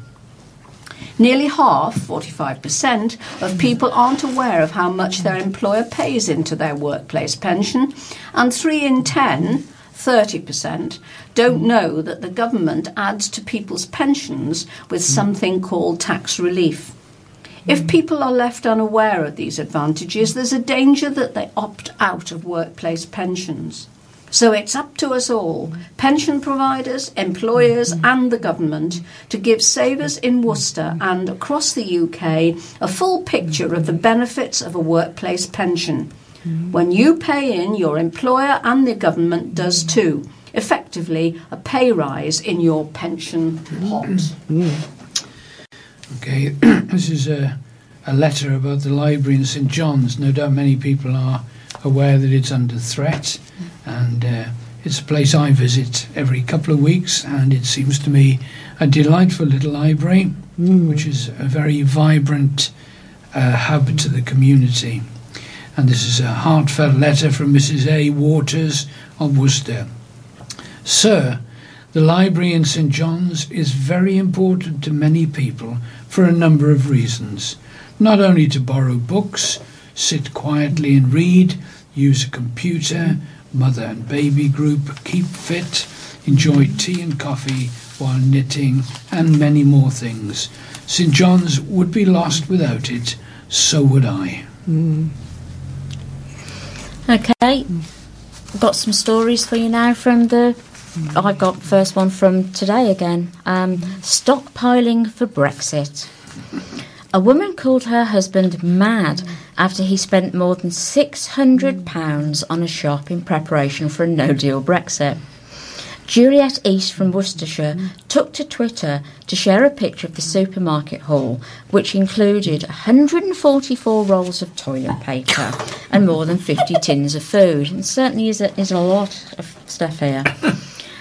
Nearly half, forty-five percent, of people aren't aware of how much their employer pays into their workplace pension, and three in ten, thirty percent, don't know that the government adds to people's pensions with something called tax relief. If people are left unaware of these advantages, there's a danger that they opt out of workplace pensions. So it's up to us all, pension providers, employers and the government, to give savers in Worcester and across the U K a full picture of the benefits of a workplace pension. When you pay in, your employer and the government does too. Effectively, a pay rise in your pension pot. Okay, this is a, a letter about the library in St John's. No doubt many people are aware that it's under threat, and uh, it's a place I visit every couple of weeks, and it seems to me a delightful little library, mm. which is a very vibrant uh, hub to the community. And this is a heartfelt letter from Missus A. Waters of Worcester. Sir, the library in St John's is very important to many people for a number of reasons. Not only to borrow books, sit quietly and read, use a computer, mother and baby group, keep fit, enjoy tea and coffee while knitting, and many more things. St John's would be lost without it, so would I. Mm. Okay, I've got some stories for you now from the... I got first one from today again. Um, stockpiling for Brexit. A woman called her husband mad after he spent more than six hundred pounds on a shop in preparation for a no-deal Brexit. Juliet East from Worcestershire took to Twitter to share a picture of the supermarket haul, which included one hundred forty-four rolls of toilet paper and more than fifty tins of food. And certainly is a, is a lot of stuff here.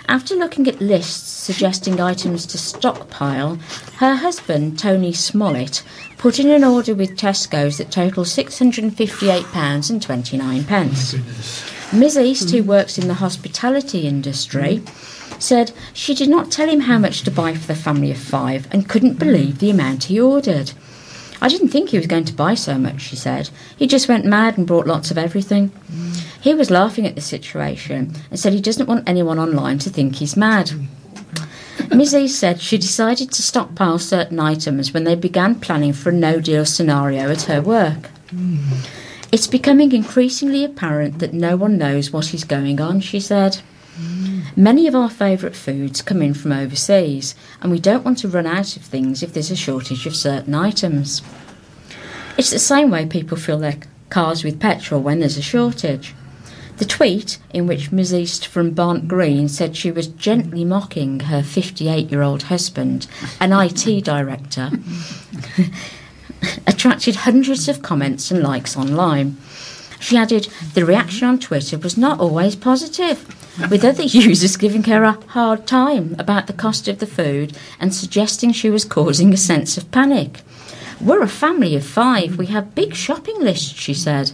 After looking at lists suggesting items to stockpile, her husband, Tony Smollett, put in an order with Tesco's that totalled six hundred fifty-eight pounds and twenty-nine pence. Oh, Miz East, mm. who works in the hospitality industry, mm. said she did not tell him how much to buy for the family of five and couldn't believe the amount he ordered. I didn't think he was going to buy so much, she said. He just went mad and bought lots of everything. Mm. He was laughing at the situation and said he doesn't want anyone online to think he's mad. Miz E said she decided to stockpile certain items when they began planning for a no-deal scenario at her work. Mm. It's becoming increasingly apparent that no one knows what is going on, she said. Mm. Many of our favourite foods come in from overseas, and we don't want to run out of things if there's a shortage of certain items. It's the same way people fill their cars with petrol when there's a shortage. The tweet, in which Miz East from Barnt Green said she was gently mocking her fifty-eight-year-old husband, an I T director, attracted hundreds of comments and likes online. She added, the reaction on Twitter was not always positive, with other users giving her a hard time about the cost of the food and suggesting she was causing a sense of panic. We're a family of five, we have big shopping lists, she said.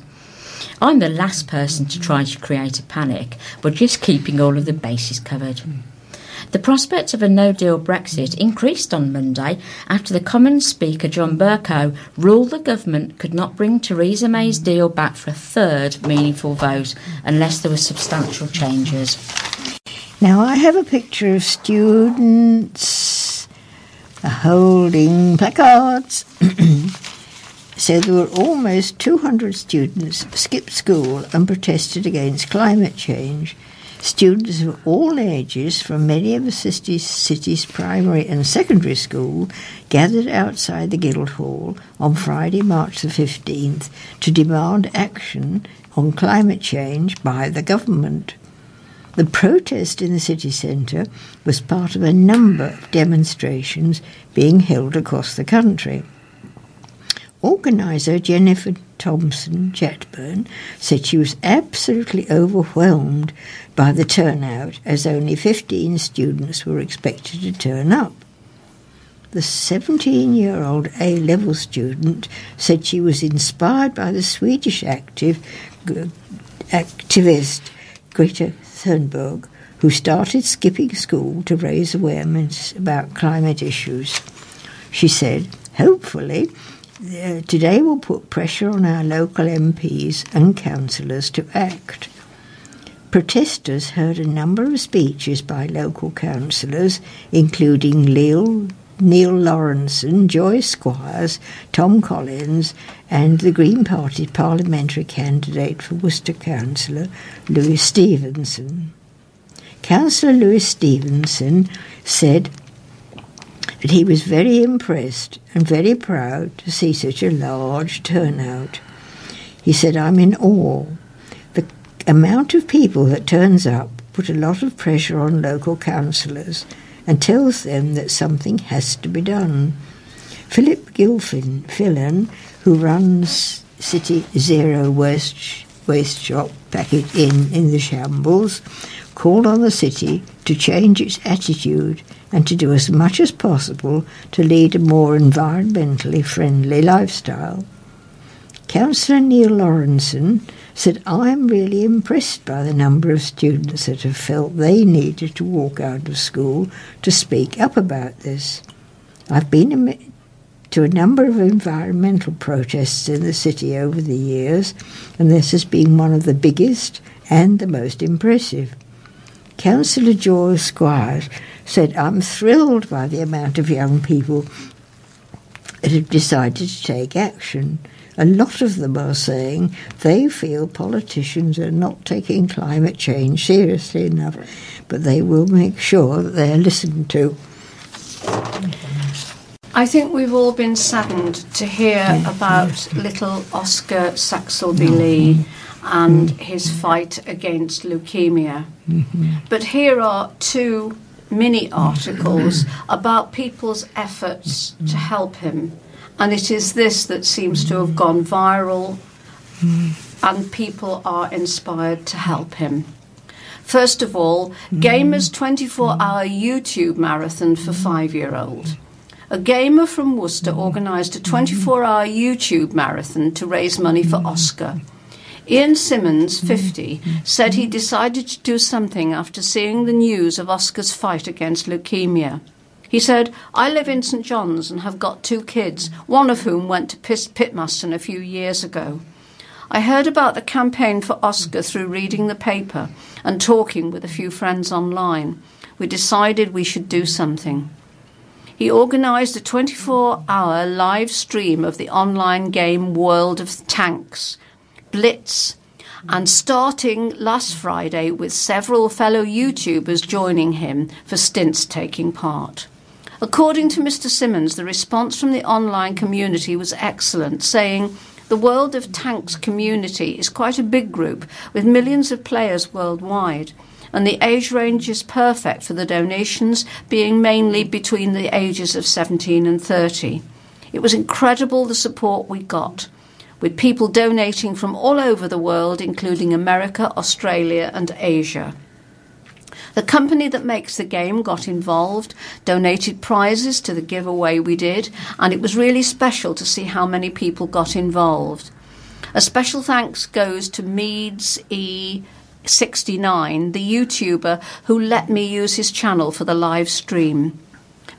I'm the last person to try to create a panic, but just keeping all of the bases covered. The prospect of a no-deal Brexit increased on Monday after the Commons Speaker John Bercow ruled the government could not bring Theresa May's deal back for a third meaningful vote unless there were substantial changes. Now, I have a picture of students holding placards. So there were almost two hundred students skipped school and protested against climate change. Students of all ages from many of the city's, city's primary and secondary school gathered outside the Guildhall on Friday, March the fifteenth, to demand action on climate change by the government. The protest in the city centre was part of a number of demonstrations being held across the country. Organiser Jennifer Thompson Jetburn said she was absolutely overwhelmed by the turnout, as only fifteen students were expected to turn up. The seventeen-year-old A-level student said she was inspired by the Swedish active, g- activist Greta Thunberg, who started skipping school to raise awareness about climate issues. She said, hopefully, uh, today will put pressure on our local M Ps and councillors to act. Protesters heard a number of speeches by local councillors, including Neil, Neil Lawrenson, Joyce Squires, Tom Collins and the Green Party parliamentary candidate for Worcester Councillor, Lewis Stevenson. Councillor Lewis Stevenson said that he was very impressed and very proud to see such a large turnout. He said, I'm in awe. The amount of people that turns up put a lot of pressure on local councillors and tells them that something has to be done. Philip Gilfillan, who runs City Zero Waste, waste Shop Packet Inn in the Shambles, called on the city to change its attitude and to do as much as possible to lead a more environmentally friendly lifestyle. Councillor Neil Lawrenson said, I'm really impressed by the number of students that have felt they needed to walk out of school to speak up about this. I've been to a number of environmental protests in the city over the years, and this has been one of the biggest and the most impressive. Councillor George Squires said, I'm thrilled by the amount of young people that have decided to take action. A lot of them are saying they feel politicians are not taking climate change seriously enough, but they will make sure that they are listened to. I think we've all been saddened to hear about little Oscar Saxelby Lee and his fight against leukaemia. But here are two mini articles about people's efforts to help him. And it is this that seems to have gone viral, and people are inspired to help him. First of all, Gamer's twenty-four hour YouTube marathon for five-year-old. A gamer from Worcester organised a twenty-four hour YouTube marathon to raise money for Oscar. Ian Simmons, fifty, said he decided to do something after seeing the news of Oscar's fight against leukaemia. He said, I live in St John's and have got two kids, one of whom went to Pitmaston a few years ago. I heard about the campaign for Oscar through reading the paper and talking with a few friends online. We decided we should do something. He organised a twenty-four hour live stream of the online game World of Tanks, Blitz, and starting last Friday with several fellow YouTubers joining him for stints taking part. According to Mister Simmons, the response from the online community was excellent, saying, the World of Tanks community is quite a big group with millions of players worldwide, and the age range is perfect for the donations, being mainly between the ages of seventeen and thirty. It was incredible the support we got, with people donating from all over the world, including America, Australia and Asia. The company that makes the game got involved, donated prizes to the giveaway we did, and it was really special to see how many people got involved. A special thanks goes to Meads E sixty-nine, the YouTuber who let me use his channel for the live stream.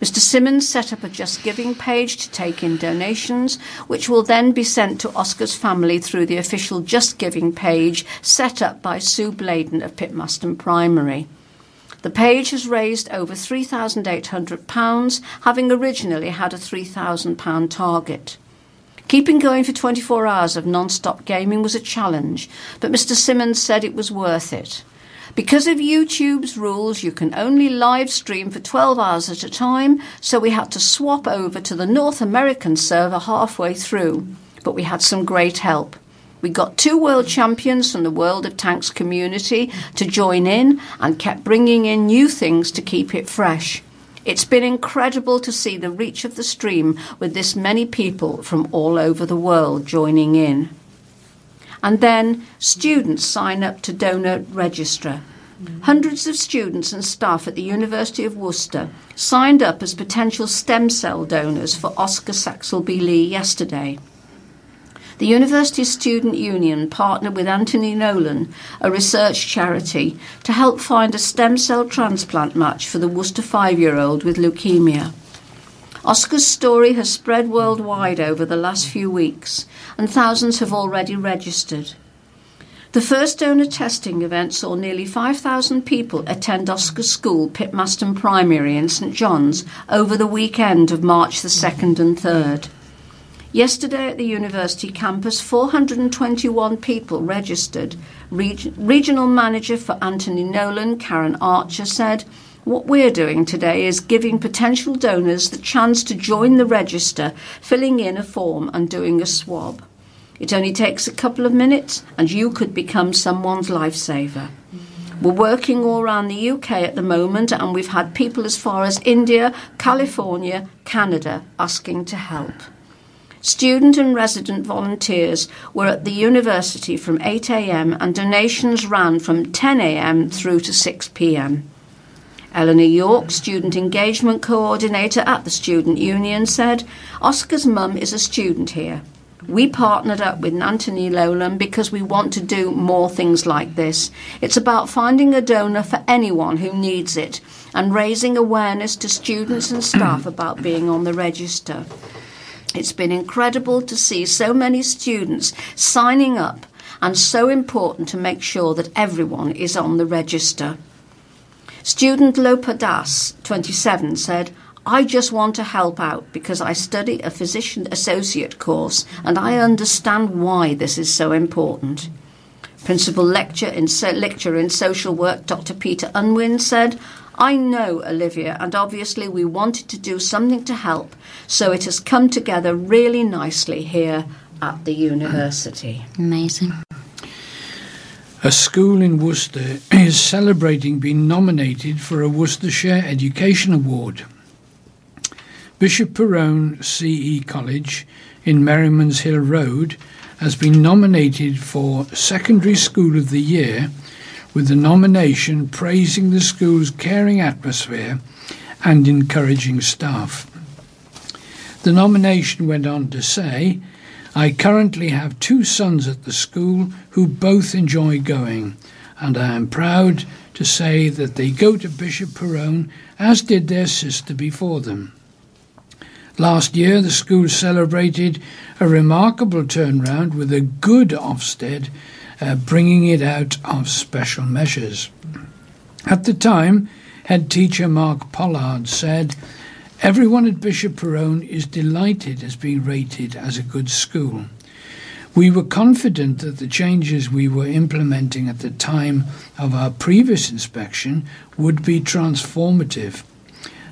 Mister Simmons set up a Just Giving page to take in donations, which will then be sent to Oscar's family through the official Just Giving page set up by Sue Bladen of Pitmaston Primary. The page has raised over three thousand eight hundred pounds, having originally had a three thousand pounds target. Keeping going for twenty-four hours of non-stop gaming was a challenge, but Mister Simmons said it was worth it. Because of YouTube's rules, you can only live stream for twelve hours at a time, so we had to swap over to the North American server halfway through, but we had some great help. We got two world champions from the World of Tanks community to join in and kept bringing in new things to keep it fresh. It's been incredible to see the reach of the stream with this many people from all over the world joining in. And then students sign up to donor register. Mm. Hundreds of students and staff at the University of Worcester signed up as potential stem cell donors for Oscar Saxelby-Lee yesterday. The University Student Union partnered with Anthony Nolan, a research charity, to help find a stem cell transplant match for the Worcester five-year-old with leukaemia. Oscar's story has spread worldwide over the last few weeks, and thousands have already registered. The first donor testing event saw nearly five thousand people attend Oscar's school, Pitmaston Primary in St John's, over the weekend of March the second and third. Yesterday at the university campus, four hundred twenty-one people registered. Reg- Regional Manager for Anthony Nolan, Karen Archer, said, "What we're doing today is giving potential donors the chance to join the register, filling in a form and doing a swab. It only takes a couple of minutes and you could become someone's lifesaver." We're working all around the U K at the moment, and we've had people as far as India, California, Canada asking to help. Student and resident volunteers were at the university from eight a.m. and donations ran from ten a.m. through to six p.m. Eleanor York, Student Engagement Coordinator at the Student Union, said, "Oscar's mum is a student here. We partnered up with Anthony Nolan because we want to do more things like this. It's about finding a donor for anyone who needs it and raising awareness to students and staff about being on the register. It's been incredible to see so many students signing up, and so important to make sure that everyone is on the register." Student Lopa Das, twenty-seven, said, "I just want to help out because I study a physician associate course and I understand why this is so important." Principal lecturer in, so- lecturer in social work, Doctor Peter Unwin, said, "I know Olivia, and obviously we wanted to do something to help, so it has come together really nicely here at the university." Amazing. A school in Worcester is celebrating being nominated for a Worcestershire Education Award. Bishop Perrone C E College in Merriman's Hill Road has been nominated for Secondary School of the Year, with the nomination praising the school's caring atmosphere and encouraging staff. The nomination went on to say, "I currently have two sons at the school who both enjoy going, and I am proud to say that they go to Bishop Perrone, as did their sister before them. Last year, the school celebrated a remarkable turnaround with a good Ofsted Uh, bringing it out of special measures." At the time, head teacher Mark Pollard said, "Everyone at Bishop Perrone is delighted as being rated as a good school. We were confident that the changes we were implementing at the time of our previous inspection would be transformative,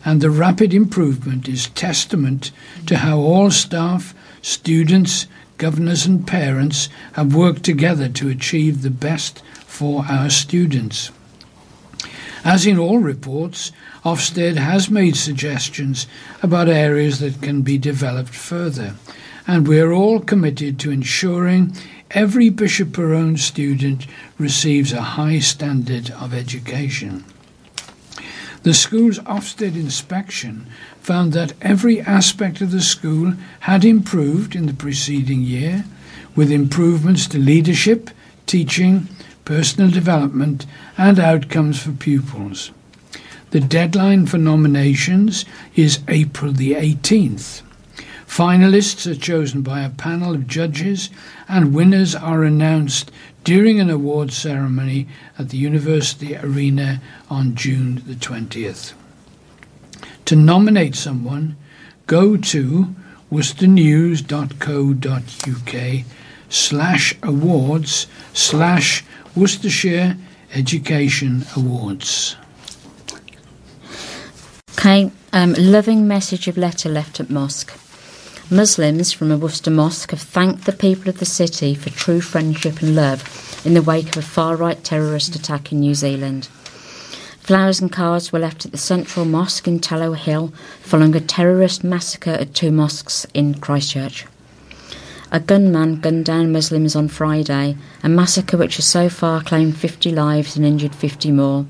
and the rapid improvement is testament to how all staff, students, governors and parents have worked together to achieve the best for our students. As in all reports, Ofsted has made suggestions about areas that can be developed further, and we are all committed to ensuring every Bishop Perrone student receives a high standard of education." The school's Ofsted inspection found that every aspect of the school had improved in the preceding year, with improvements to leadership, teaching, personal development, and outcomes for pupils. The deadline for nominations is April the eighteenth. Finalists are chosen by a panel of judges, and winners are announced during an award ceremony at the University Arena on June the twentieth. To nominate someone, go to worcesternews.co.uk slash awards slash Worcestershire Education Awards. Okay, um, loving message of letter left at mosque. Muslims from a Worcester mosque have thanked the people of the city for true friendship and love in the wake of a far-right terrorist attack in New Zealand. Flowers and cards were left at the central mosque in Tallow Hill following a terrorist massacre at two mosques in Christchurch. A gunman gunned down Muslims on Friday, a massacre which has so far claimed fifty lives and injured fifty more,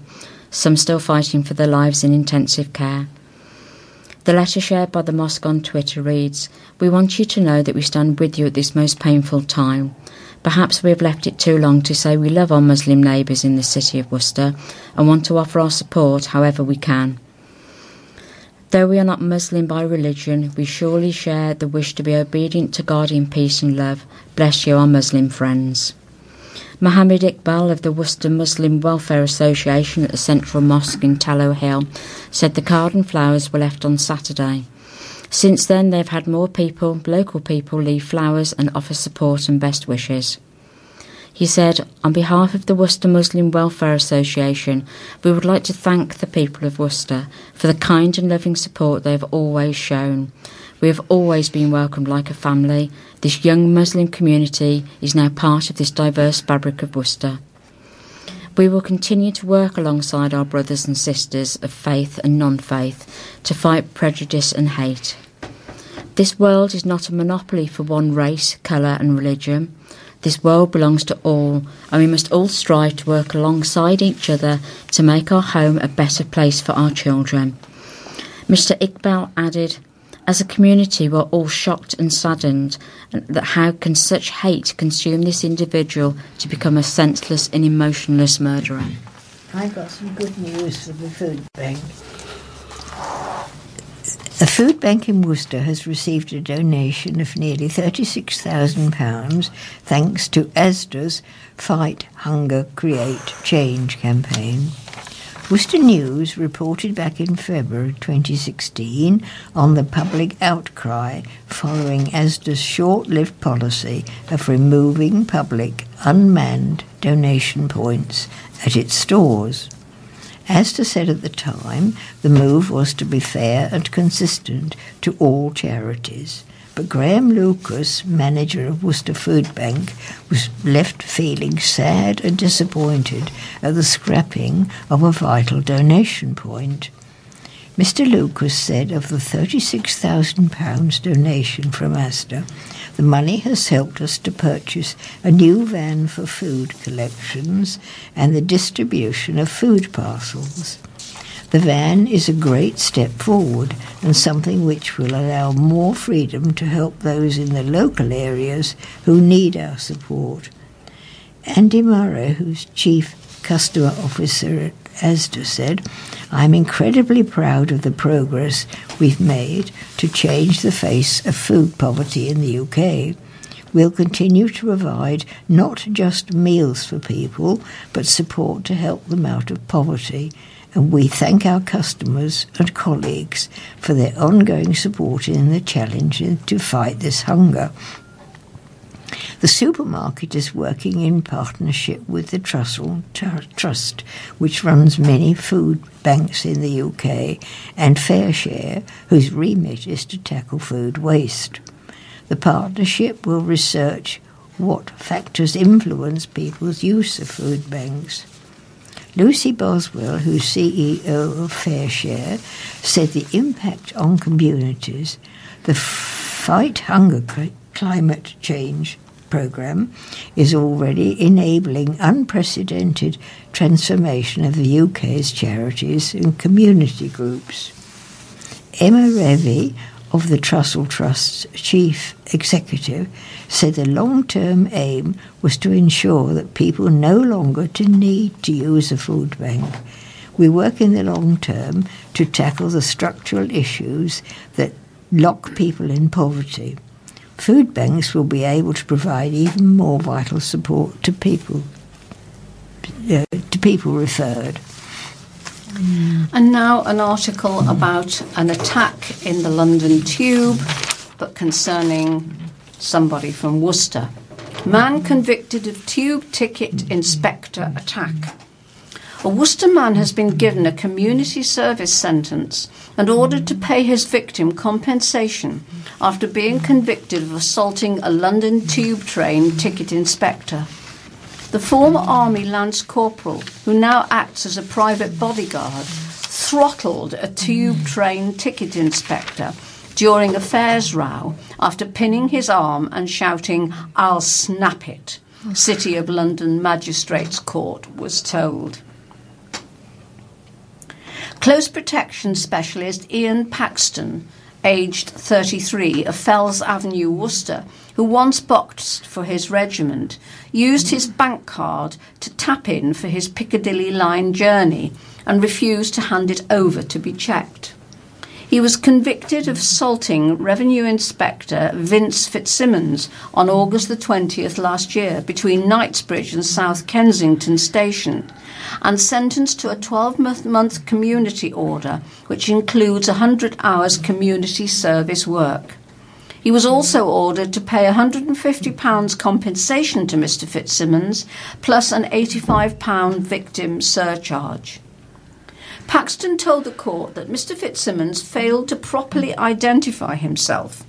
some still fighting for their lives in intensive care. The letter shared by the mosque on Twitter reads, "We want you to know that we stand with you at this most painful time. Perhaps we have left it too long to say we love our Muslim neighbours in the city of Worcester and want to offer our support however we can. Though we are not Muslim by religion, we surely share the wish to be obedient to God in peace and love. Bless you, our Muslim friends." Muhammad Iqbal of the Worcester Muslim Welfare Association at the Central Mosque in Tallow Hill said the card and flowers were left on Saturday. Since then, they've had more people, local people, leave flowers and offer support and best wishes. He said, "On behalf of the Worcester Muslim Welfare Association, we would like to thank the people of Worcester for the kind and loving support they have always shown. We have always been welcomed like a family. This young Muslim community is now part of this diverse fabric of Worcester. We will continue to work alongside our brothers and sisters of faith and non-faith to fight prejudice and hate. This world is not a monopoly for one race, colour and religion. This world belongs to all, and we must all strive to work alongside each other to make our home a better place for our children." Mister Iqbal added, "As a community, we're all shocked and saddened that how can such hate consume this individual to become a senseless and emotionless murderer." I got some good news from the food bank. The food bank in Worcester has received a donation of nearly thirty-six thousand pounds thanks to ASDA's Fight Hunger Create Change campaign. Worcester News reported back in February twenty sixteen on the public outcry following ASDA's short-lived policy of removing public unmanned donation points at its stores. ASDA said at the time, the move was to be fair and consistent to all charities. But Graham Lucas, manager of Worcester Food Bank, was left feeling sad and disappointed at the scrapping of a vital donation point. Mister Lucas said of the thirty-six thousand pounds donation from ASDA, "The money has helped us to purchase a new van for food collections and the distribution of food parcels. The van is a great step forward and something which will allow more freedom to help those in the local areas who need our support." Andy Murray, who's chief customer officer at ASDA, said, "I'm incredibly proud of the progress we've made to change the face of food poverty in the U K. We'll continue to provide not just meals for people, but support to help them out of poverty. And we thank our customers and colleagues for their ongoing support in the challenge to fight this hunger. The supermarket is working in partnership with the Trussell Trust, which runs many food banks in the U K, and Fair Share, whose remit is to tackle food waste. The partnership will research what factors influence people's use of food banks." Lucy Boswell, who's C E O of Fair Share, said the impact on communities, the Fight Hunger Climate Change programme is already enabling unprecedented transformation of the U K's charities and community groups. Emma Revy of the Trussell Trust's chief executive said the long-term aim was to ensure that people no longer to need to use a food bank. "We work in the long term to tackle the structural issues that lock people in poverty. Food banks will be able to provide even more vital support to people uh, to people referred." And now an article about an attack in the London Tube, but concerning somebody from Worcester. Man convicted of tube ticket inspector attack. A Worcester man has been given a community service sentence and ordered to pay his victim compensation after being convicted of assaulting a London Tube train ticket inspector. The former Army Lance Corporal, who now acts as a private bodyguard, throttled a tube train ticket inspector during a fares row after pinning his arm and shouting, "I'll snap it," City of London Magistrates Court was told. Close protection specialist Ian Paxton, aged thirty-three, of Fells Avenue, Worcester, who once boxed for his regiment, used his bank card to tap in for his Piccadilly line journey and refused to hand it over to be checked. He was convicted of assaulting Revenue Inspector Vince Fitzsimmons on August the twentieth last year between Knightsbridge and South Kensington Station, and sentenced to a twelve-month community order which includes one hundred hours community service work. He was also ordered to pay one hundred and fifty pounds compensation to Mr Fitzsimmons plus an eighty-five pounds victim surcharge. Paxton told the court that Mr Fitzsimmons failed to properly identify himself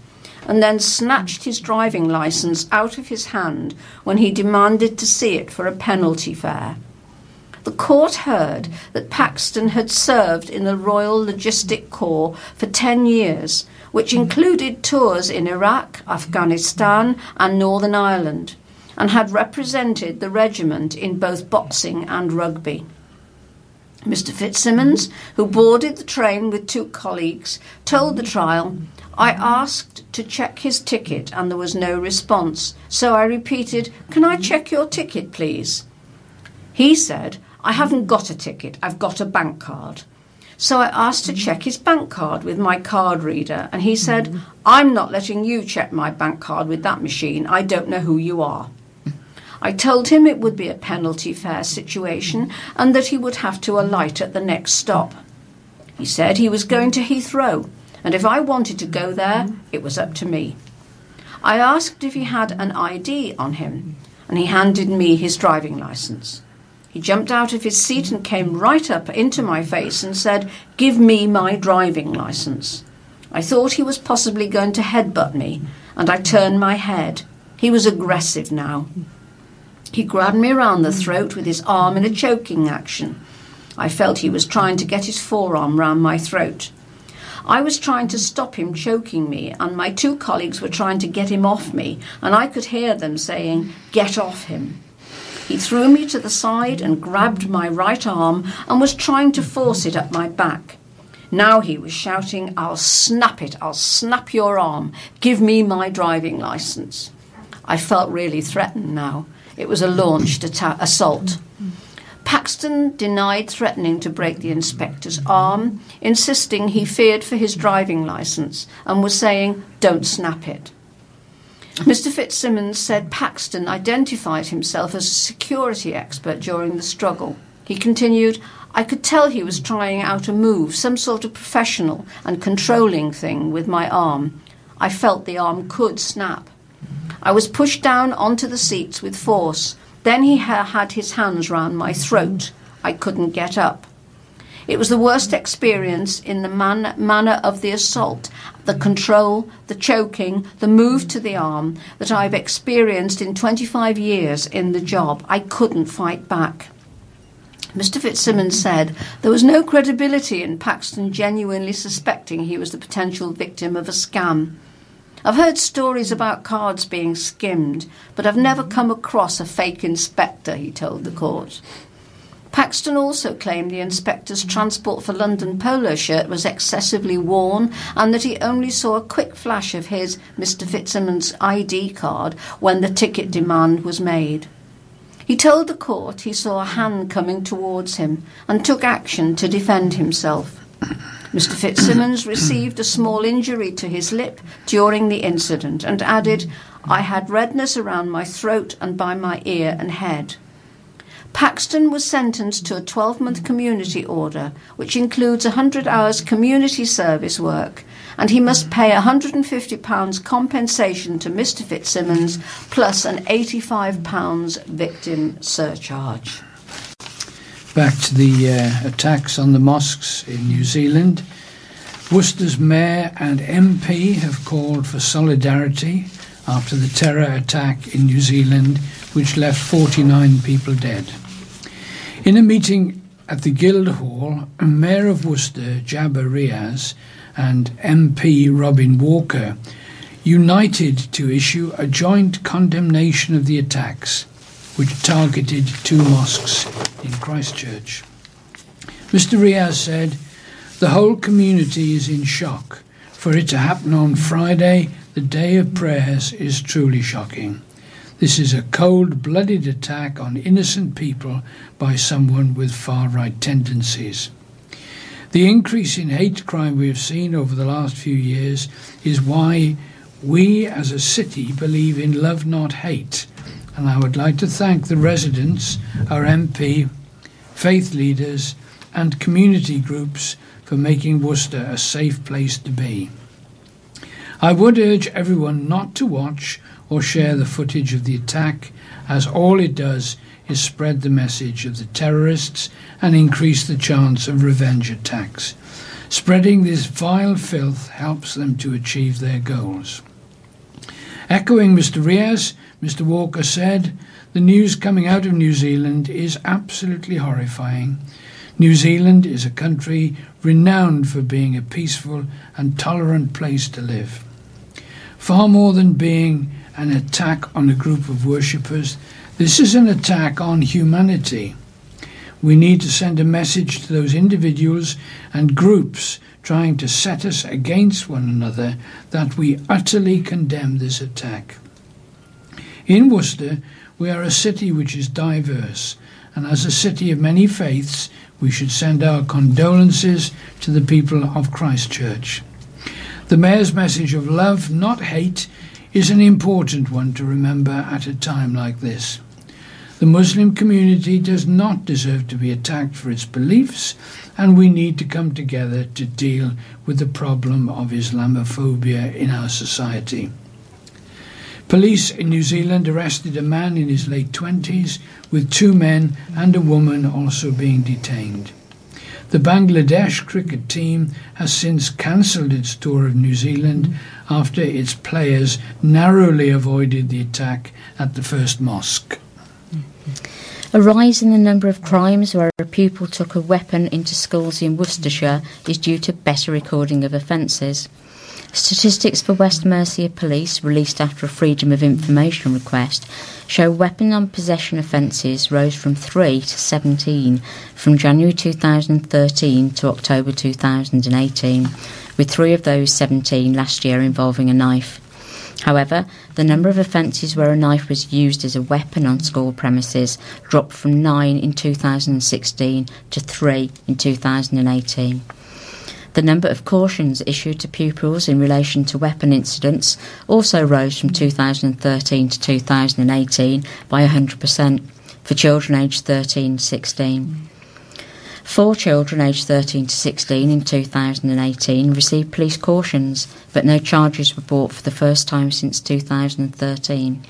and then snatched his driving licence out of his hand when he demanded to see it for a penalty fare. The court heard that Paxton had served in the Royal Logistic Corps for ten years, which included tours in Iraq, Afghanistan and Northern Ireland, and had represented the regiment in both boxing and rugby. Mr Fitzsimmons, who boarded the train with two colleagues, told the trial, "I asked to check his ticket and there was no response, so I repeated, 'Can I check your ticket, please?' He said, 'I haven't got a ticket, I've got a bank card.' So I asked to check his bank card with my card reader and he said, 'I'm not letting you check my bank card with that machine, I don't know who you are.' I told him it would be a penalty fare situation and that he would have to alight at the next stop. He said he was going to Heathrow, and if I wanted to go there, it was up to me. I asked if he had an I D on him, and he handed me his driving licence. He jumped out of his seat and came right up into my face and said, 'Give me my driving licence.' I thought he was possibly going to headbutt me, and I turned my head. He was aggressive now. He grabbed me around the throat with his arm in a choking action. I felt he was trying to get his forearm round my throat. I was trying to stop him choking me, and my two colleagues were trying to get him off me, and I could hear them saying, 'Get off him.' He threw me to the side and grabbed my right arm and was trying to force it up my back. Now he was shouting, 'I'll snap it, I'll snap your arm, give me my driving licence.' I felt really threatened now. It was a launched assault. Paxton denied threatening to break the inspector's arm, insisting he feared for his driving licence and was saying, 'Don't snap it.' Mr Fitzsimmons said Paxton identified himself as a security expert during the struggle. He continued, 'I could tell he was trying out a move, some sort of professional and controlling thing with my arm. I felt the arm could snap. I was pushed down onto the seats with force. Then he ha had his hands round my throat. I couldn't get up. It was the worst experience in the man manner of the assault, the control, the choking, the move to the arm that I've experienced in twenty-five years in the job. I couldn't fight back." Mr Fitzsimmons said there was no credibility in Paxton genuinely suspecting he was the potential victim of a scam. "I've heard stories about cards being skimmed, but I've never come across a fake inspector," he told the court. Paxton also claimed the inspector's Transport for London polo shirt was excessively worn and that he only saw a quick flash of his Mr Fitzsimmons' I D card when the ticket demand was made. He told the court he saw a hand coming towards him and took action to defend himself. Mr Fitzsimmons received a small injury to his lip during the incident and added, "I had redness around my throat and by my ear and head." Paxton was sentenced to a twelve-month community order, which includes one hundred hours community service work, and he must pay one hundred and fifty pounds compensation to Mr Fitzsimmons plus an eighty-five pounds victim surcharge. Back to the uh, attacks on the mosques in New Zealand. Worcester's Mayor and M P have called for solidarity after the terror attack in New Zealand, which left forty-nine people dead. In a meeting at the Guildhall, Mayor of Worcester, Jabba Riaz, and M P Robin Walker united to issue a joint condemnation of the attacks, which targeted two mosques in Christchurch. Mister Riaz said, "The whole community is in shock. For it to happen on Friday, the day of prayers, is truly shocking. This is a cold-blooded attack on innocent people by someone with far-right tendencies. The increase in hate crime we have seen over the last few years is why we as a city believe in love, not hate. And I would like to thank the residents, our M P, faith leaders and community groups for making Worcester a safe place to be. I would urge everyone not to watch or share the footage of the attack, as all it does is spread the message of the terrorists and increase the chance of revenge attacks. Spreading this vile filth helps them to achieve their goals." Echoing Mister Riaz, Mister Walker said, "The news coming out of New Zealand is absolutely horrifying. New Zealand is a country renowned for being a peaceful and tolerant place to live. Far more than being an attack on a group of worshippers, this is an attack on humanity. We need to send a message to those individuals and groups trying to set us against one another that we utterly condemn this attack. In Worcester, we are a city which is diverse, and as a city of many faiths, we should send our condolences to the people of Christchurch. The Mayor's message of love, not hate, is an important one to remember at a time like this. The Muslim community does not deserve to be attacked for its beliefs, and we need to come together to deal with the problem of Islamophobia in our society. Police in New Zealand arrested a man in his late twenties, with two men and a woman also being detained. The Bangladesh cricket team has since cancelled its tour of New Zealand after its players narrowly avoided the attack at the first mosque." A rise in the number of crimes where a pupil took a weapon into schools in Worcestershire is due to better recording of offences. Statistics for West Mercia Police, released after a Freedom of Information request, show weapon and possession offences rose from three to seventeen from January two thousand thirteen to October two thousand eighteen, with three of those seventeen last year involving a knife. However, the number of offences where a knife was used as a weapon on school premises dropped from nine in two thousand sixteen to three in two thousand eighteen. The number of cautions issued to pupils in relation to weapon incidents also rose from two thousand thirteen to two thousand eighteen by one hundred percent for children aged thirteen to sixteen. Four children aged thirteen to sixteen in two thousand eighteen received police cautions, but no charges were brought for the first time since two thousand thirteen.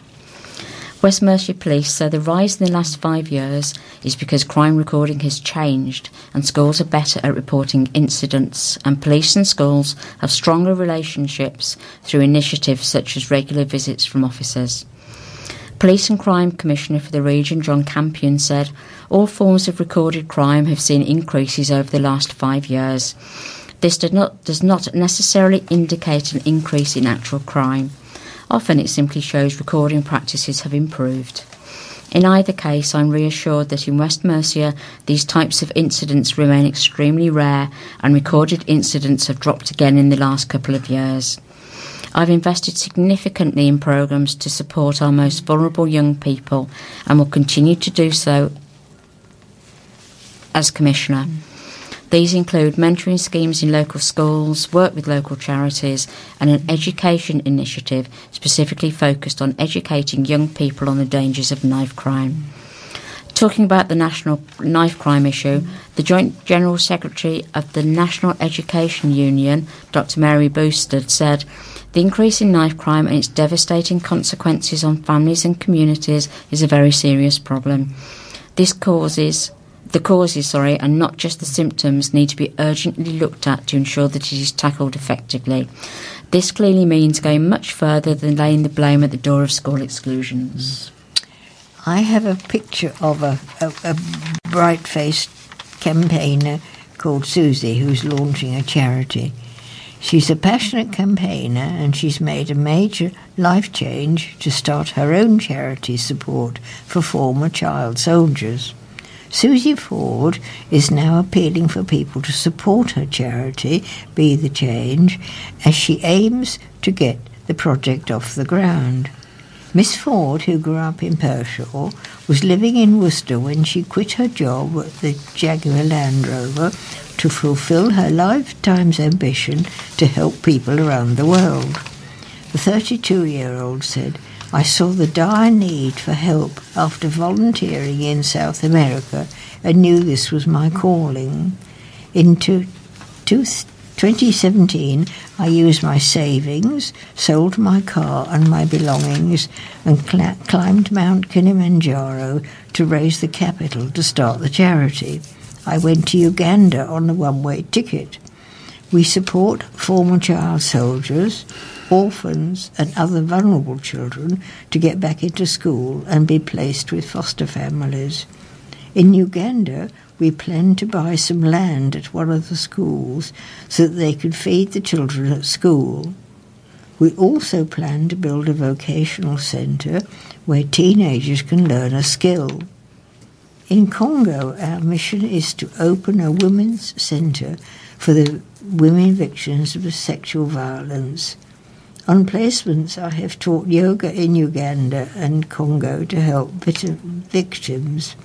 West Mercia Police say the rise in the last five years is because crime recording has changed and schools are better at reporting incidents, and police and schools have stronger relationships through initiatives such as regular visits from officers. Police and Crime Commissioner for the region, John Campion, said all forms of recorded crime have seen increases over the last five years. This does not, does not necessarily indicate an increase in actual crime. Often it simply shows recording practices have improved. In either case, I'm reassured that in West Mercia, these types of incidents remain extremely rare, and recorded incidents have dropped again in the last couple of years. I've invested significantly in programmes to support our most vulnerable young people and will continue to do so as Commissioner. These include mentoring schemes in local schools, work with local charities, and an education initiative specifically focused on educating young people on the dangers of knife crime. Talking about the national knife crime issue, the Joint General Secretary of the National Education Union, Doctor Mary Boostad, said, "The increase in knife crime and its devastating consequences on families and communities is a very serious problem. This causes... The causes, sorry, and not just the symptoms, need to be urgently looked at to ensure that it is tackled effectively. This clearly means going much further than laying the blame at the door of school exclusions." I have a picture of a, a, a bright-faced campaigner called Susie who's launching a charity. She's a passionate campaigner and she's made a major life change to start her own charity support for former child soldiers. Susie Ford is now appealing for people to support her charity, Be the Change, as she aims to get the project off the ground. Miss Ford, who grew up in Pershore, was living in Worcester when she quit her job at the Jaguar Land Rover to fulfil her lifetime's ambition to help people around the world. The thirty-two-year-old said, I saw the dire need for help after volunteering in South America and knew this was my calling. In twenty seventeen, I used my savings, sold my car and my belongings, and cl- climbed Mount Kilimanjaro to raise the capital to start the charity. I went to Uganda on a one-way ticket. We support former child soldiers, orphans and other vulnerable children to get back into school and be placed with foster families. In Uganda, we plan to buy some land at one of the schools so that they could feed the children at school. We also plan to build a vocational centre where teenagers can learn a skill. In Congo, our mission is to open a women's centre for the women victims of sexual violence. On placements, I have taught yoga in Uganda and Congo to help victims.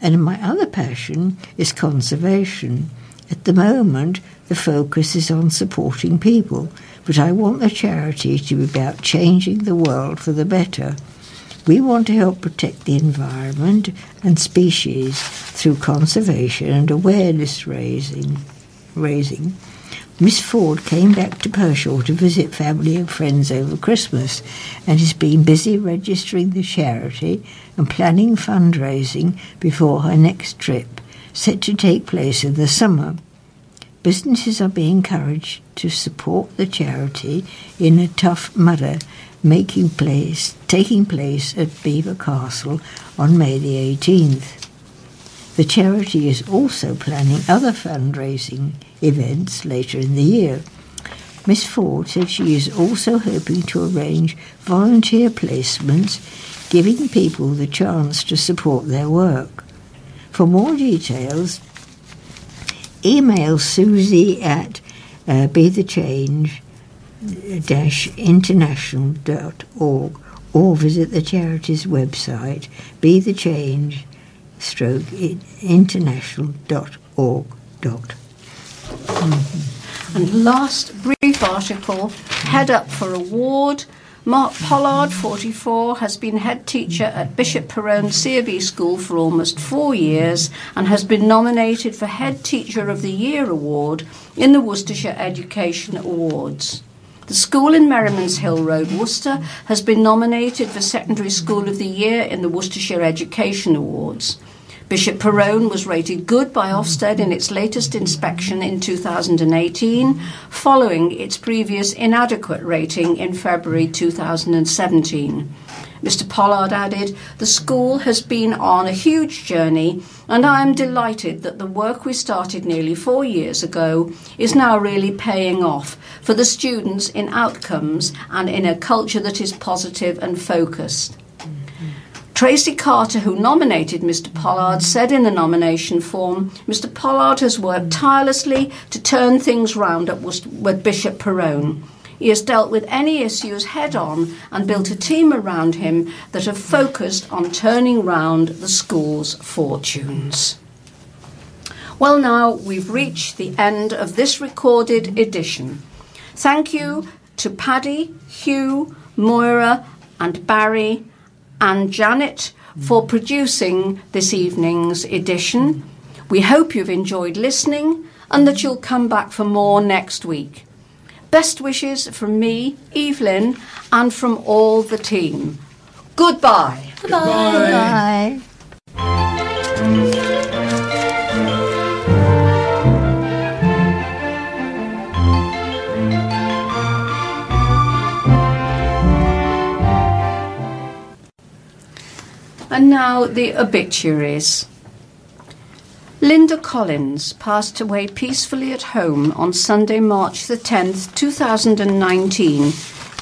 And my other passion is conservation. At the moment, the focus is on supporting people, but I want the charity to be about changing the world for the better. We want to help protect the environment and species through conservation and awareness raising. raising. Miss Ford came back to Pershore to visit family and friends over Christmas and has been busy registering the charity and planning fundraising before her next trip, set to take place in the summer. Businesses are being encouraged to support the charity in a tough mudder making place, taking place at Beaver Castle on May the eighteenth. The charity is also planning other fundraising events later in the year. Miss Ford said she is also hoping to arrange volunteer placements, giving people the chance to support their work. For more details, email Susie at uh, be the change dash international dot org or visit the charity's website, be the change dot org. stroke international dot org. Mm-hmm. And last brief article, Head Up for Award. Mark Pollard, forty-four, has been head teacher at Bishop Perrone C of E School for almost four years and has been nominated for Head Teacher of the Year Award in the Worcestershire Education Awards. The school in Merriman's Hill Road, Worcester, has been nominated for Secondary School of the Year in the Worcestershire Education Awards. Bishop Perrone was rated good by Ofsted in its latest inspection in two thousand eighteen, following its previous inadequate rating in February two thousand seventeen. Mister Pollard added, the school has been on a huge journey and I am delighted that the work we started nearly four years ago is now really paying off for the students in outcomes and in a culture that is positive and focused. Tracy Carter, who nominated Mister Pollard, said in the nomination form, Mister Pollard has worked tirelessly to turn things round at with Bishop Perrone. He has dealt with any issues head-on and built a team around him that have focused on turning round the school's fortunes. Well, now we've reached the end of this recorded edition. Thank you to Paddy, Hugh, Moira and Barry and Janet for producing this evening's edition. We hope you've enjoyed listening and that you'll come back for more next week. Best wishes from me, Evelyn, and from all the team. Goodbye. Goodbye. Goodbye. And now the obituaries. Linda Collins passed away peacefully at home on Sunday, March the tenth, two thousand nineteen,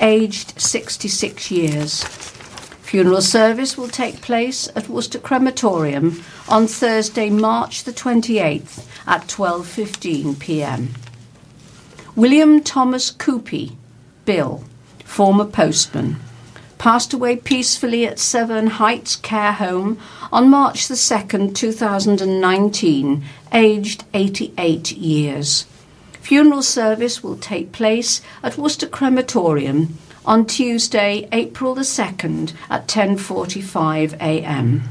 aged sixty-six years. Funeral service will take place at Worcester Crematorium on Thursday, March the twenty-eighth at twelve fifteen p m William Thomas Coopy, Bill, former postman, passed away peacefully at Severn Heights Care Home on March the second, two thousand nineteen, aged eighty-eight years. Funeral service will take place at Worcester Crematorium on Tuesday, April the second at ten forty-five a m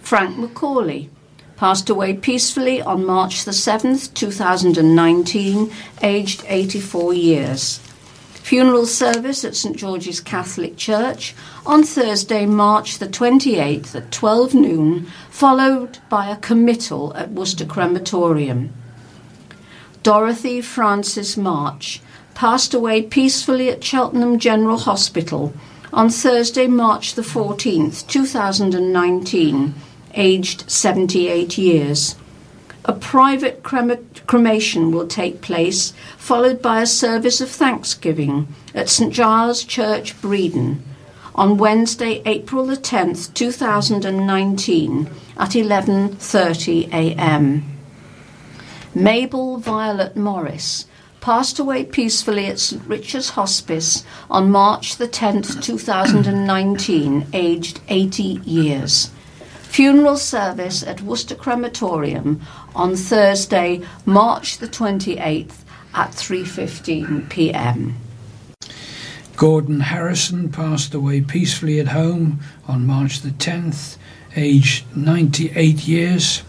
Frank Macaulay passed away peacefully on March the seventh, two thousand nineteen, aged eighty-four years. Funeral service at St George's Catholic Church on Thursday, March the twenty-eighth at twelve noon, followed by a committal at Worcester Crematorium. Dorothy Frances March passed away peacefully at Cheltenham General Hospital on Thursday, March the fourteenth, two thousand nineteen, aged seventy-eight years. A private crema- cremation will take place, followed by a service of thanksgiving at St Giles Church, Breedon, on Wednesday, April the tenth, two thousand nineteen, at eleven thirty a m Mabel Violet Morris passed away peacefully at St Richard's Hospice on March the tenth, two thousand nineteen, aged eighty years. Funeral service at Worcester Crematorium on Thursday, March the twenty-eighth at three fifteen p m Gordon Harrison passed away peacefully at home on March the tenth, aged ninety-eight years.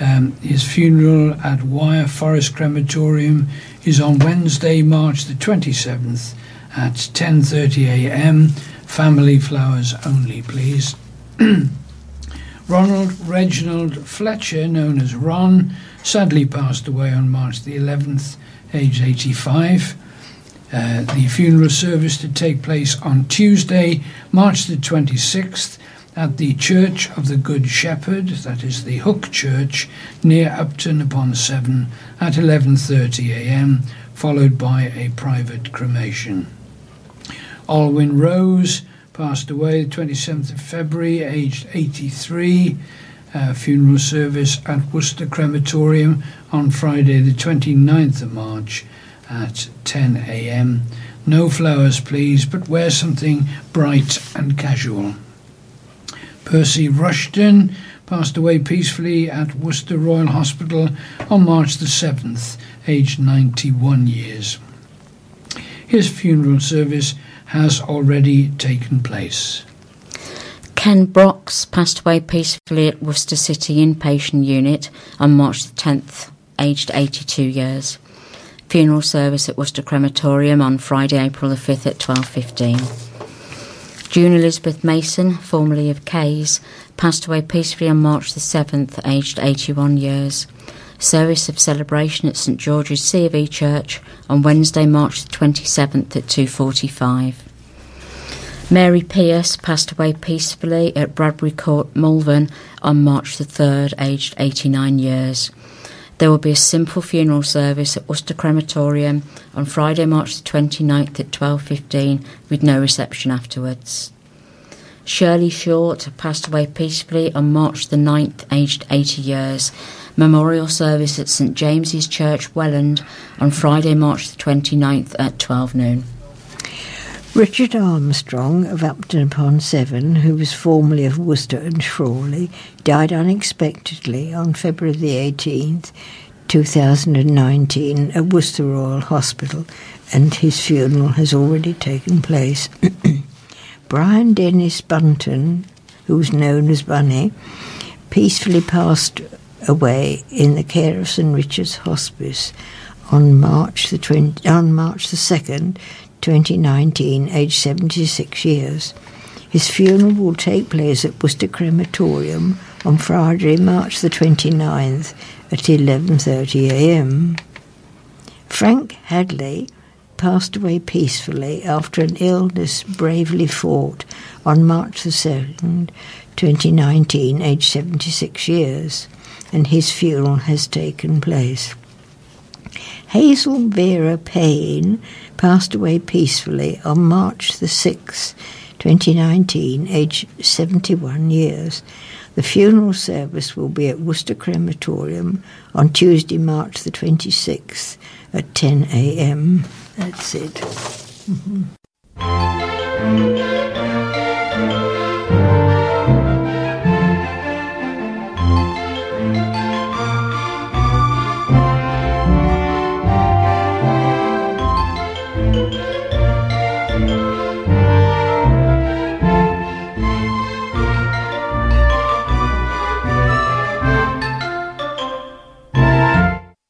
Um, his funeral at Wyre Forest Crematorium is on Wednesday, March the twenty-seventh at ten thirty a m Family flowers only, please. Ronald Reginald Fletcher, known as Ron, sadly passed away on March the eleventh, aged eighty-five. Uh, the funeral service to take place on Tuesday, March the twenty-sixth, at the Church of the Good Shepherd, that is the Hook Church, near Upton upon Severn, at eleven thirty a m, followed by a private cremation. Alwyn Rose passed away the twenty-seventh of February, aged eighty-three. Uh, funeral service at Worcester Crematorium on Friday the twenty-ninth of March at ten a m No flowers, please, but wear something bright and casual. Percy Rushton passed away peacefully at Worcester Royal Hospital on March the seventh, aged ninety-one years. His funeral service has already taken place. Ken Brox passed away peacefully at Worcester City Inpatient Unit on March the tenth, aged eighty-two years. Funeral service at Worcester Crematorium on Friday, April the fifth at twelve fifteen. June Elizabeth Mason, formerly of Kays, passed away peacefully on March the seventh, aged eighty-one years. Service of celebration at St George's C of E Church on Wednesday, March the twenty-seventh at two forty-five. Mary Pierce passed away peacefully at Bradbury Court, Malvern, on March the third, aged eighty-nine years. There will be a simple funeral service at Worcester Crematorium on Friday, March the twenty-ninth at twelve fifteen, with no reception afterwards. Shirley Short passed away peacefully on March the ninth, aged eighty years. Memorial service at St James's Church, Welland, on Friday, March the twenty-ninth at twelve noon. Richard Armstrong of Upton-upon-Severn, who was formerly of Worcester and Frawley, died unexpectedly on February the eighteenth, two thousand nineteen, at Worcester Royal Hospital, and his funeral has already taken place. Brian Dennis Bunton, who was known as Bunny, peacefully passed away in the care of St Richard's Hospice on March the twenty, on March the second, twenty nineteen, aged seventy-six years. His funeral will take place at Worcester Crematorium on Friday, March the twenty-ninth at eleven thirty a m Frank Hadley passed away peacefully after an illness bravely fought on March the second, twenty nineteen, aged seventy-six years. and his funeral has taken place. Hazel Vera Payne passed away peacefully on March the sixth, twenty nineteen, aged seventy-one years. The funeral service will be at Worcester Crematorium on Tuesday, March the twenty-sixth at ten a m. That's it. Mm-hmm.